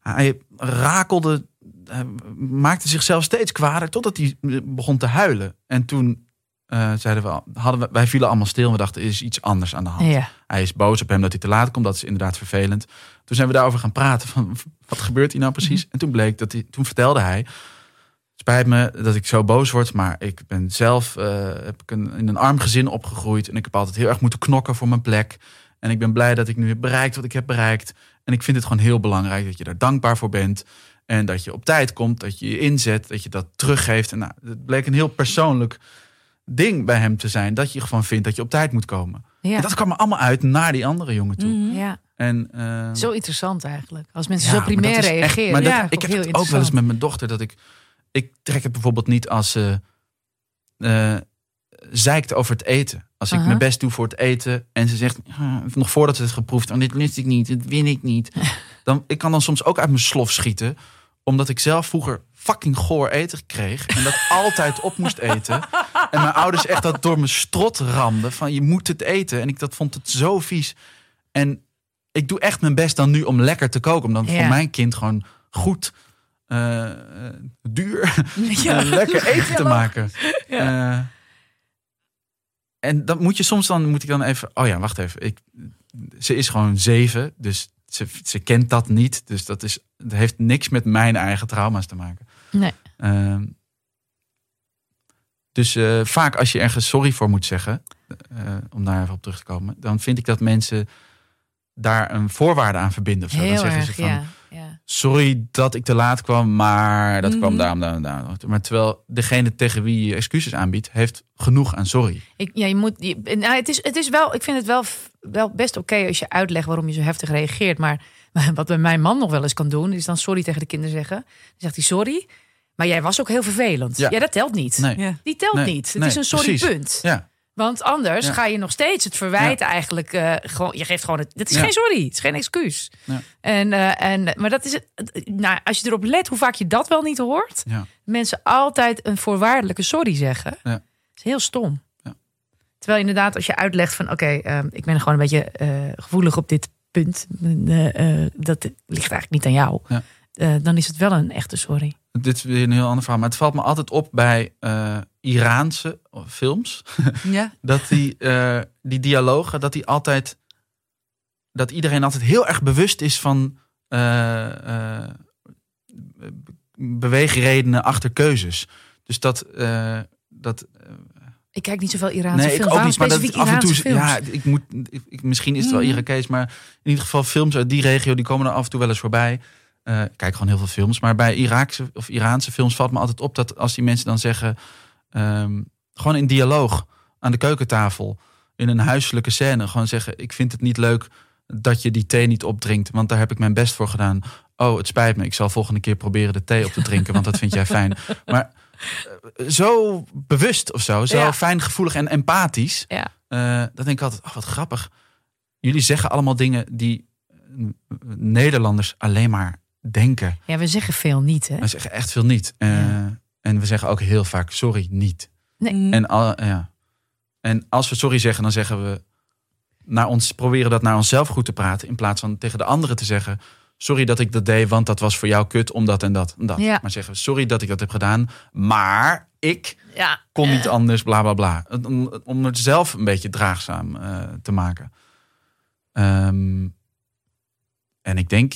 hij rakelde, hij maakte zichzelf steeds kwaader... totdat hij begon te huilen. En toen uh, zeiden we, hadden we, wij vielen allemaal stil... en we dachten, er is iets anders aan de hand. Ja. Hij is boos op hem dat hij te laat komt. Dat is inderdaad vervelend. Toen zijn we daarover gaan praten. Van, wat gebeurt hier nou precies? Mm-hmm. En toen bleek dat hij, toen vertelde hij... spijt me dat ik zo boos word, maar ik ben zelf uh, heb ik een, in een arm gezin opgegroeid. En ik heb altijd heel erg moeten knokken voor mijn plek. En ik ben blij dat ik nu heb bereikt wat ik heb bereikt. En ik vind het gewoon heel belangrijk dat je daar dankbaar voor bent. En dat je op tijd komt, dat je je inzet, dat je dat teruggeeft. En nou, het bleek een heel persoonlijk ding bij hem te zijn. Dat je gewoon vindt dat je op tijd moet komen. Ja. En dat kwam er allemaal uit naar die andere jongen toe. Mm-hmm. Ja. En, uh, zo interessant eigenlijk. Als mensen ja, zo primair reageren. Echt, maar ja, dat, ik heb het ook wel eens met mijn dochter dat ik... Ik trek het bijvoorbeeld niet als ze uh, zeikt over het eten. Als ik uh-huh. mijn best doe voor het eten en ze zegt, ah, nog voordat ze het geproefd, oh, dit lust ik niet, dit win ik niet. Dan, ik kan dan soms ook uit mijn slof schieten, omdat ik zelf vroeger fucking goor eten kreeg en dat altijd op moest eten. En mijn ouders echt dat door mijn strot ramden van je moet het eten. En ik dat vond het zo vies. En ik doe echt mijn best dan nu om lekker te koken. Omdat yeah. voor mijn kind gewoon goed, uh, duur, ja. uh, lekker eten ja. te maken. Ja. Uh, en dat moet je soms dan, moet ik dan even... Oh ja, wacht even. Ik, ze is gewoon zeven, dus ze, ze kent dat niet. Dus dat, is, dat heeft niks met mijn eigen trauma's te maken. Nee. Uh, dus uh, vaak als je ergens sorry voor moet zeggen, uh, om daar even op terug te komen, dan vind ik dat mensen daar een voorwaarde aan verbinden. Of zo. Dan zeggen erg, ze van, ja, ja. sorry dat ik te laat kwam, maar dat mm. kwam daarom, daarom, daarom. Maar terwijl degene tegen wie je excuses aanbiedt, heeft genoeg aan sorry. Ik, ja, je moet, je, nou, het is, het is wel, ik vind het wel, wel best oké okay als je uitlegt waarom je zo heftig reageert. Maar wat bij mijn man nog wel eens kan doen, is dan sorry tegen de kinderen zeggen. Dan zegt hij sorry, maar jij was ook heel vervelend. Ja, ja dat telt niet. Nee. Ja. Die telt nee. niet. Het nee, is een sorry precies. punt. Ja. Want anders ja. ga je nog steeds het verwijt ja. eigenlijk. Uh, gewoon, je geeft gewoon het. Dat is ja. geen sorry, het is geen excuus. Ja. En, uh, en, maar dat is het. Nou, als je erop let hoe vaak je dat wel niet hoort. Ja. Mensen altijd een voorwaardelijke sorry zeggen. Ja. Dat is heel stom. Ja. Terwijl inderdaad, als je uitlegt van oké, okay, um, ik ben gewoon een beetje uh, gevoelig op dit punt. Uh, uh, dat ligt eigenlijk niet aan jou. Ja. Uh, dan is het wel een echte sorry. Dit is weer een heel ander verhaal. Maar het valt me altijd op bij uh, Iraanse films. Ja. dat die, uh, die dialogen, dat die altijd... dat iedereen altijd heel erg bewust is van uh, uh, beweegredenen achter keuzes. Dus dat... Uh, dat uh, ik kijk niet zoveel Iraanse nee, films. Ik ook niet, maar dat af en toe... Films? Ja, ik moet, ik, ik, misschien is het wel mm. Irakees, maar in ieder geval films uit die regio, die komen er af en toe wel eens voorbij. Uh, ik kijk gewoon heel veel films. Maar bij Iraakse of Iraanse films valt me altijd op dat als die mensen dan zeggen, Um, gewoon in dialoog aan de keukentafel, in een huiselijke scène, gewoon zeggen, ik vind het niet leuk dat je die thee niet opdrinkt, want daar heb ik mijn best voor gedaan. Oh, het spijt me. Ik zal volgende keer proberen de thee op te drinken, want dat vind jij fijn. Maar uh, zo bewust of zo, zo ja. fijngevoelig en empathisch. Ja. Uh, dat denk ik altijd, oh, wat grappig. Jullie zeggen allemaal dingen die Nederlanders alleen maar denken. Ja, we zeggen veel niet, hè? We zeggen echt veel niet. Uh, ja. En we zeggen ook heel vaak sorry niet. Nee. En, al, ja. en als we sorry zeggen, dan zeggen we naar ons, proberen dat naar onszelf goed te praten, in plaats van tegen de anderen te zeggen, sorry dat ik dat deed, want dat was voor jou kut, omdat en dat en dat. Ja. Maar zeggen we, sorry dat ik dat heb gedaan, maar ik ja. kon niet anders, bla bla bla. Om, om het zelf een beetje draagzaam uh, te maken. Um, en ik denk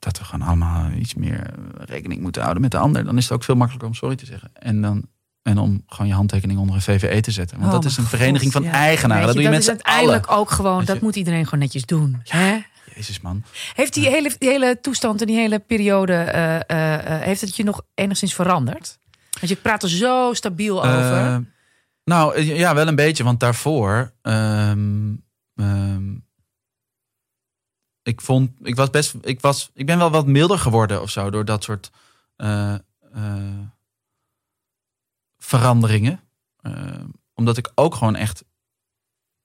dat we gewoon allemaal iets meer rekening moeten houden met de ander. Dan is het ook veel makkelijker om sorry te zeggen. En, dan, en om gewoon je handtekening onder een V V E te zetten. Want oh, dat is een God, vereniging van ja. eigenaren. Dat, je, dat doe je dat met z'n allen. Ook gewoon, dat je? Moet iedereen gewoon netjes doen. Ja. Hè? Jezus, man. Heeft die, ja. hele, die hele toestand en die hele periode, Uh, uh, uh, heeft het je nog enigszins veranderd? Want je praat er zo stabiel uh, over. Nou, ja, wel een beetje. Want daarvoor... Um, um, Ik vond, ik was best, ik was, ik ben wel wat milder geworden of zo door dat soort uh, uh, veranderingen, uh, omdat ik ook gewoon echt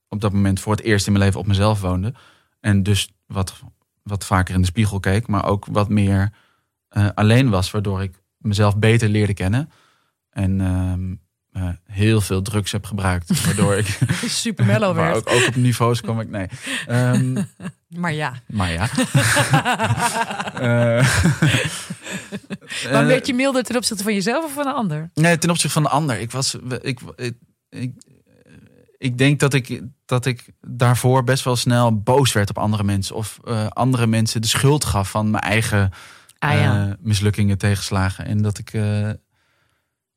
op dat moment voor het eerst in mijn leven op mezelf woonde en dus wat, wat vaker in de spiegel keek, maar ook wat meer uh, alleen was, waardoor ik mezelf beter leerde kennen en uh, uh, heel veel drugs heb gebruikt, waardoor ik super mellow werd. Maar ook, ook op niveaus kom ik nee. Um, Maar ja. Maar ja. uh, maar een beetje milder ten opzichte van jezelf of van een ander? Nee, ten opzichte van de ander. Ik, was, ik, ik, ik, ik denk dat ik, dat ik daarvoor best wel snel boos werd op andere mensen. Of uh, andere mensen de schuld gaf van mijn eigen ah, ja. uh, mislukkingen, tegenslagen. En dat ik... Uh,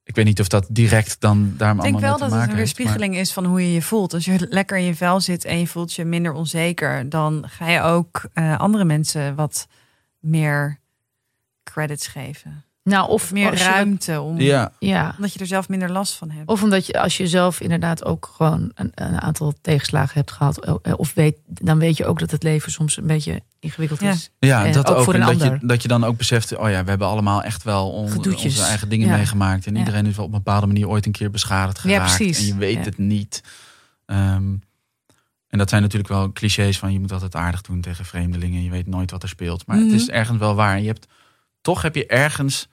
Ik weet niet of dat direct dan daar allemaal mee te maken heeft. Ik denk wel dat het een weerspiegeling is van hoe je je voelt. Als je lekker in je vel zit en je voelt je minder onzeker, dan ga je ook uh, andere mensen wat meer credits geven. Nou, of meer als ruimte. Je, om, ja. Ja. Omdat je er zelf minder last van hebt. Of omdat je, als je zelf inderdaad ook gewoon een, een aantal tegenslagen hebt gehad. Of weet, dan weet je ook dat het leven soms een beetje ingewikkeld ja. is. Ja, eh, dat ook. ook voor en een dat, ander. Je, dat je dan ook beseft, oh ja, we hebben allemaal echt wel on, onze eigen dingen ja. meegemaakt. En ja. iedereen is wel op een bepaalde manier ooit een keer beschadigd geraakt. Ja, en je weet ja. het niet. Um, en dat zijn natuurlijk wel clichés van je moet altijd aardig doen tegen vreemdelingen. Je weet nooit wat er speelt. Maar mm-hmm. het is ergens wel waar. Je hebt, toch heb je ergens...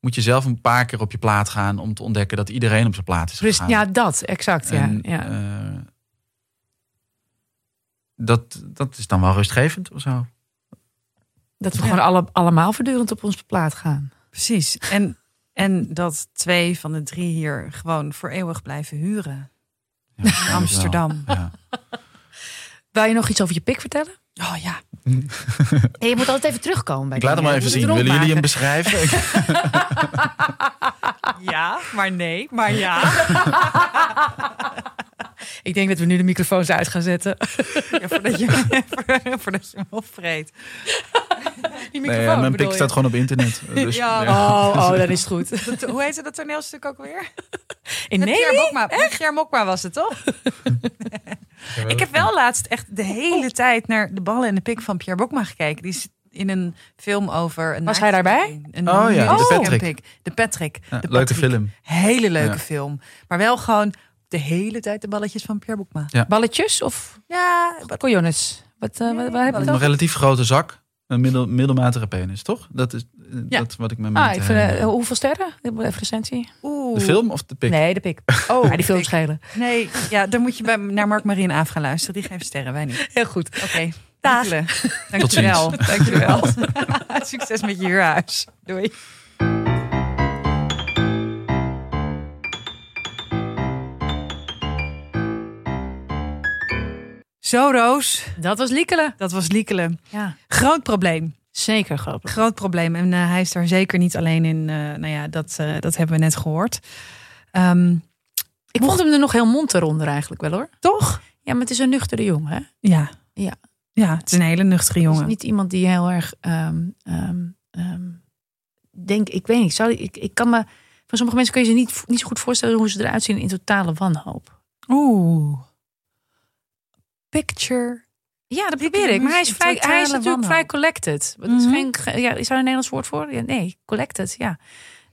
moet je zelf een paar keer op je plaat gaan... om te ontdekken dat iedereen op zijn plaat is gegaan. Ja, dat, exact. En, ja, ja. Uh, dat, dat is dan wel rustgevend of zo. Dat we ja. gewoon alle, allemaal voortdurend op onze plaat gaan. Precies. En, en dat twee van de drie hier gewoon voor eeuwig blijven huren. Ja, in Amsterdam. Ja. Wil je nog iets over je pik vertellen? Oh ja. Hey, je moet altijd even terugkomen bij. Ik laat hem maar even zien. Willen maken. Jullie hem beschrijven? Ja, maar nee, maar ja. Ik denk dat we nu de microfoons uit gaan zetten. Ja, voordat je voordat je hem opvreet. Die microfoon, nee, mijn pik je? Staat gewoon op internet. Dus, ja. Ja. Oh, oh, dan is het goed. Dat, hoe heette dat toneelstuk ook weer? In Met Nelly? Pierre Bokma. Met Pierre Bokma was het, toch? Ik heb wel laatst echt de hele tijd naar de ballen en de pik van Pierre Bokma gekeken. Die is in een film over... Een was hij daarbij? Een oh ja, De Patrick. De Patrick. Ja, de leuke Patrick. Film. Hele leuke ja. film. Maar wel gewoon de hele tijd de balletjes van Pierre Bokma. Ja. Balletjes of... Ja. Coyones. Wat, uh, nee, waar heb je dat? Een relatief grote zak. Een middel, middelmatige penis, toch? Dat is ja. dat wat ik me ah, ik vind, uh, hoeveel sterren? Even recensie. Oeh. De film of de pik? Nee, de pik. Oh, ja, die film schelen. Nee, ja, dan moet je bij, naar Mark Marien aan gaan luisteren. Die geeft sterren, wij niet. Heel goed. Oké. Okay. Daag. Dankjewel. Tot Dankjewel. Succes met je huurhuis. Doei. Zo, Roos. Dat was Lykele. Dat was Lykele. Ja. Groot probleem. Zeker groot probleem. Groot probleem. En uh, hij is daar zeker niet alleen in. Uh, nou ja, dat, uh, dat hebben we net gehoord. Um, ik vond hem er nog heel monter onder eigenlijk wel, hoor. Toch? Ja, maar het is een nuchtere jongen, hè? Ja. Ja, ja, het is een hele nuchtere jongen. Het is niet iemand die heel erg... Um, um, um, denk, ik weet niet. Zou, ik, ik kan me, van sommige mensen kun je ze niet, niet zo goed voorstellen... hoe ze eruit zien in totale wanhoop. Oeh... Picture. Ja, dat probeer ik. Maar hij is, vrij, hij is natuurlijk wanhoop. Vrij collected. Dat is, mm-hmm. geen, ja, is daar een Nederlands woord voor? Ja, nee, collected, ja.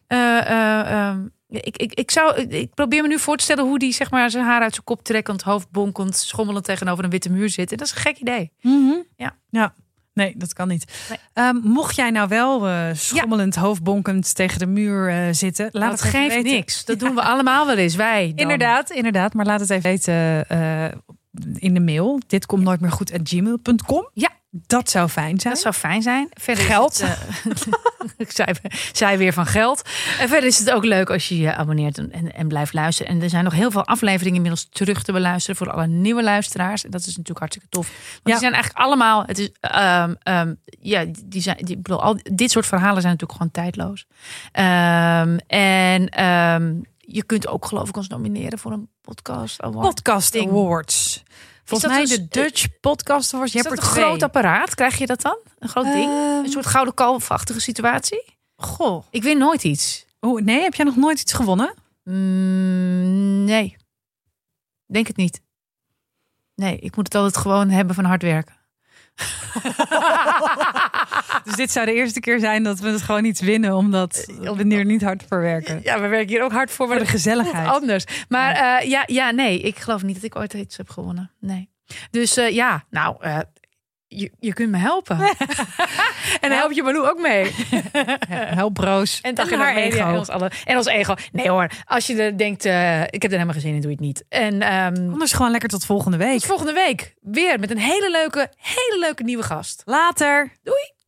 Uh, uh, um, ik, ik, ik, zou, ik probeer me nu voor te stellen hoe die zeg maar zijn haar uit zijn kop trekkend, hoofd bonkend, schommelend tegenover een witte muur zit. En dat is een gek idee. Mm-hmm. Ja. Ja. Nee, dat kan niet. Nee. Um, mocht jij nou wel uh, schommelend, ja. hoofdbonkend tegen de muur uh, zitten... Laat dat het geeft weten. Niks. Dat ja. doen we allemaal wel eens, wij. Dan. Inderdaad, inderdaad. Maar laat het even weten... Uh, in de mail. Dit komt nooit meer goed at gmail dot com. Ja. Dat zou fijn zijn. Dat zou fijn zijn. Verder geld. Het, uh, ik zei, zei weer van geld. En verder is het ook leuk als je je abonneert en, en, en blijft luisteren. En er zijn nog heel veel afleveringen inmiddels terug te beluisteren voor alle nieuwe luisteraars. En dat is natuurlijk hartstikke tof. Want ja. die zijn eigenlijk allemaal... Het is, um, um, ja, die zijn, die, bedoel, al, dit soort verhalen zijn natuurlijk gewoon tijdloos. Um, en... Um, Je kunt ook geloof ik ons nomineren voor een podcast award. Podcast ding. Awards. Volgens mij de Dutch uh, Podcast Awards. Je hebt er een twee. Groot apparaat. Krijg je dat dan? Een groot um, ding? Een soort gouden kalfachtige situatie? Goh. Ik win nooit iets. Oh, nee, heb jij nog nooit iets gewonnen? Mm, nee. Denk het niet. Nee, ik moet het altijd gewoon hebben van hard werken. Dus dit zou de eerste keer zijn dat we het gewoon niet winnen, omdat we hier niet hard voor werken. Ja, we werken hier ook hard voor, maar voor de gezelligheid. Anders. Maar uh, ja, ja, nee, ik geloof niet dat ik ooit iets heb gewonnen. Nee. Dus uh, ja, nou, uh, je, je kunt me helpen. En help je Malou ook mee. Help Roos. En, en haar ego. En ons, alle, en ons ego. Nee hoor, als je er denkt, uh, ik heb er helemaal geen zin in, doe je het niet. En, um, Anders gewoon lekker tot volgende week. Tot volgende week. Weer met een hele leuke, hele leuke nieuwe gast. Later. Doei.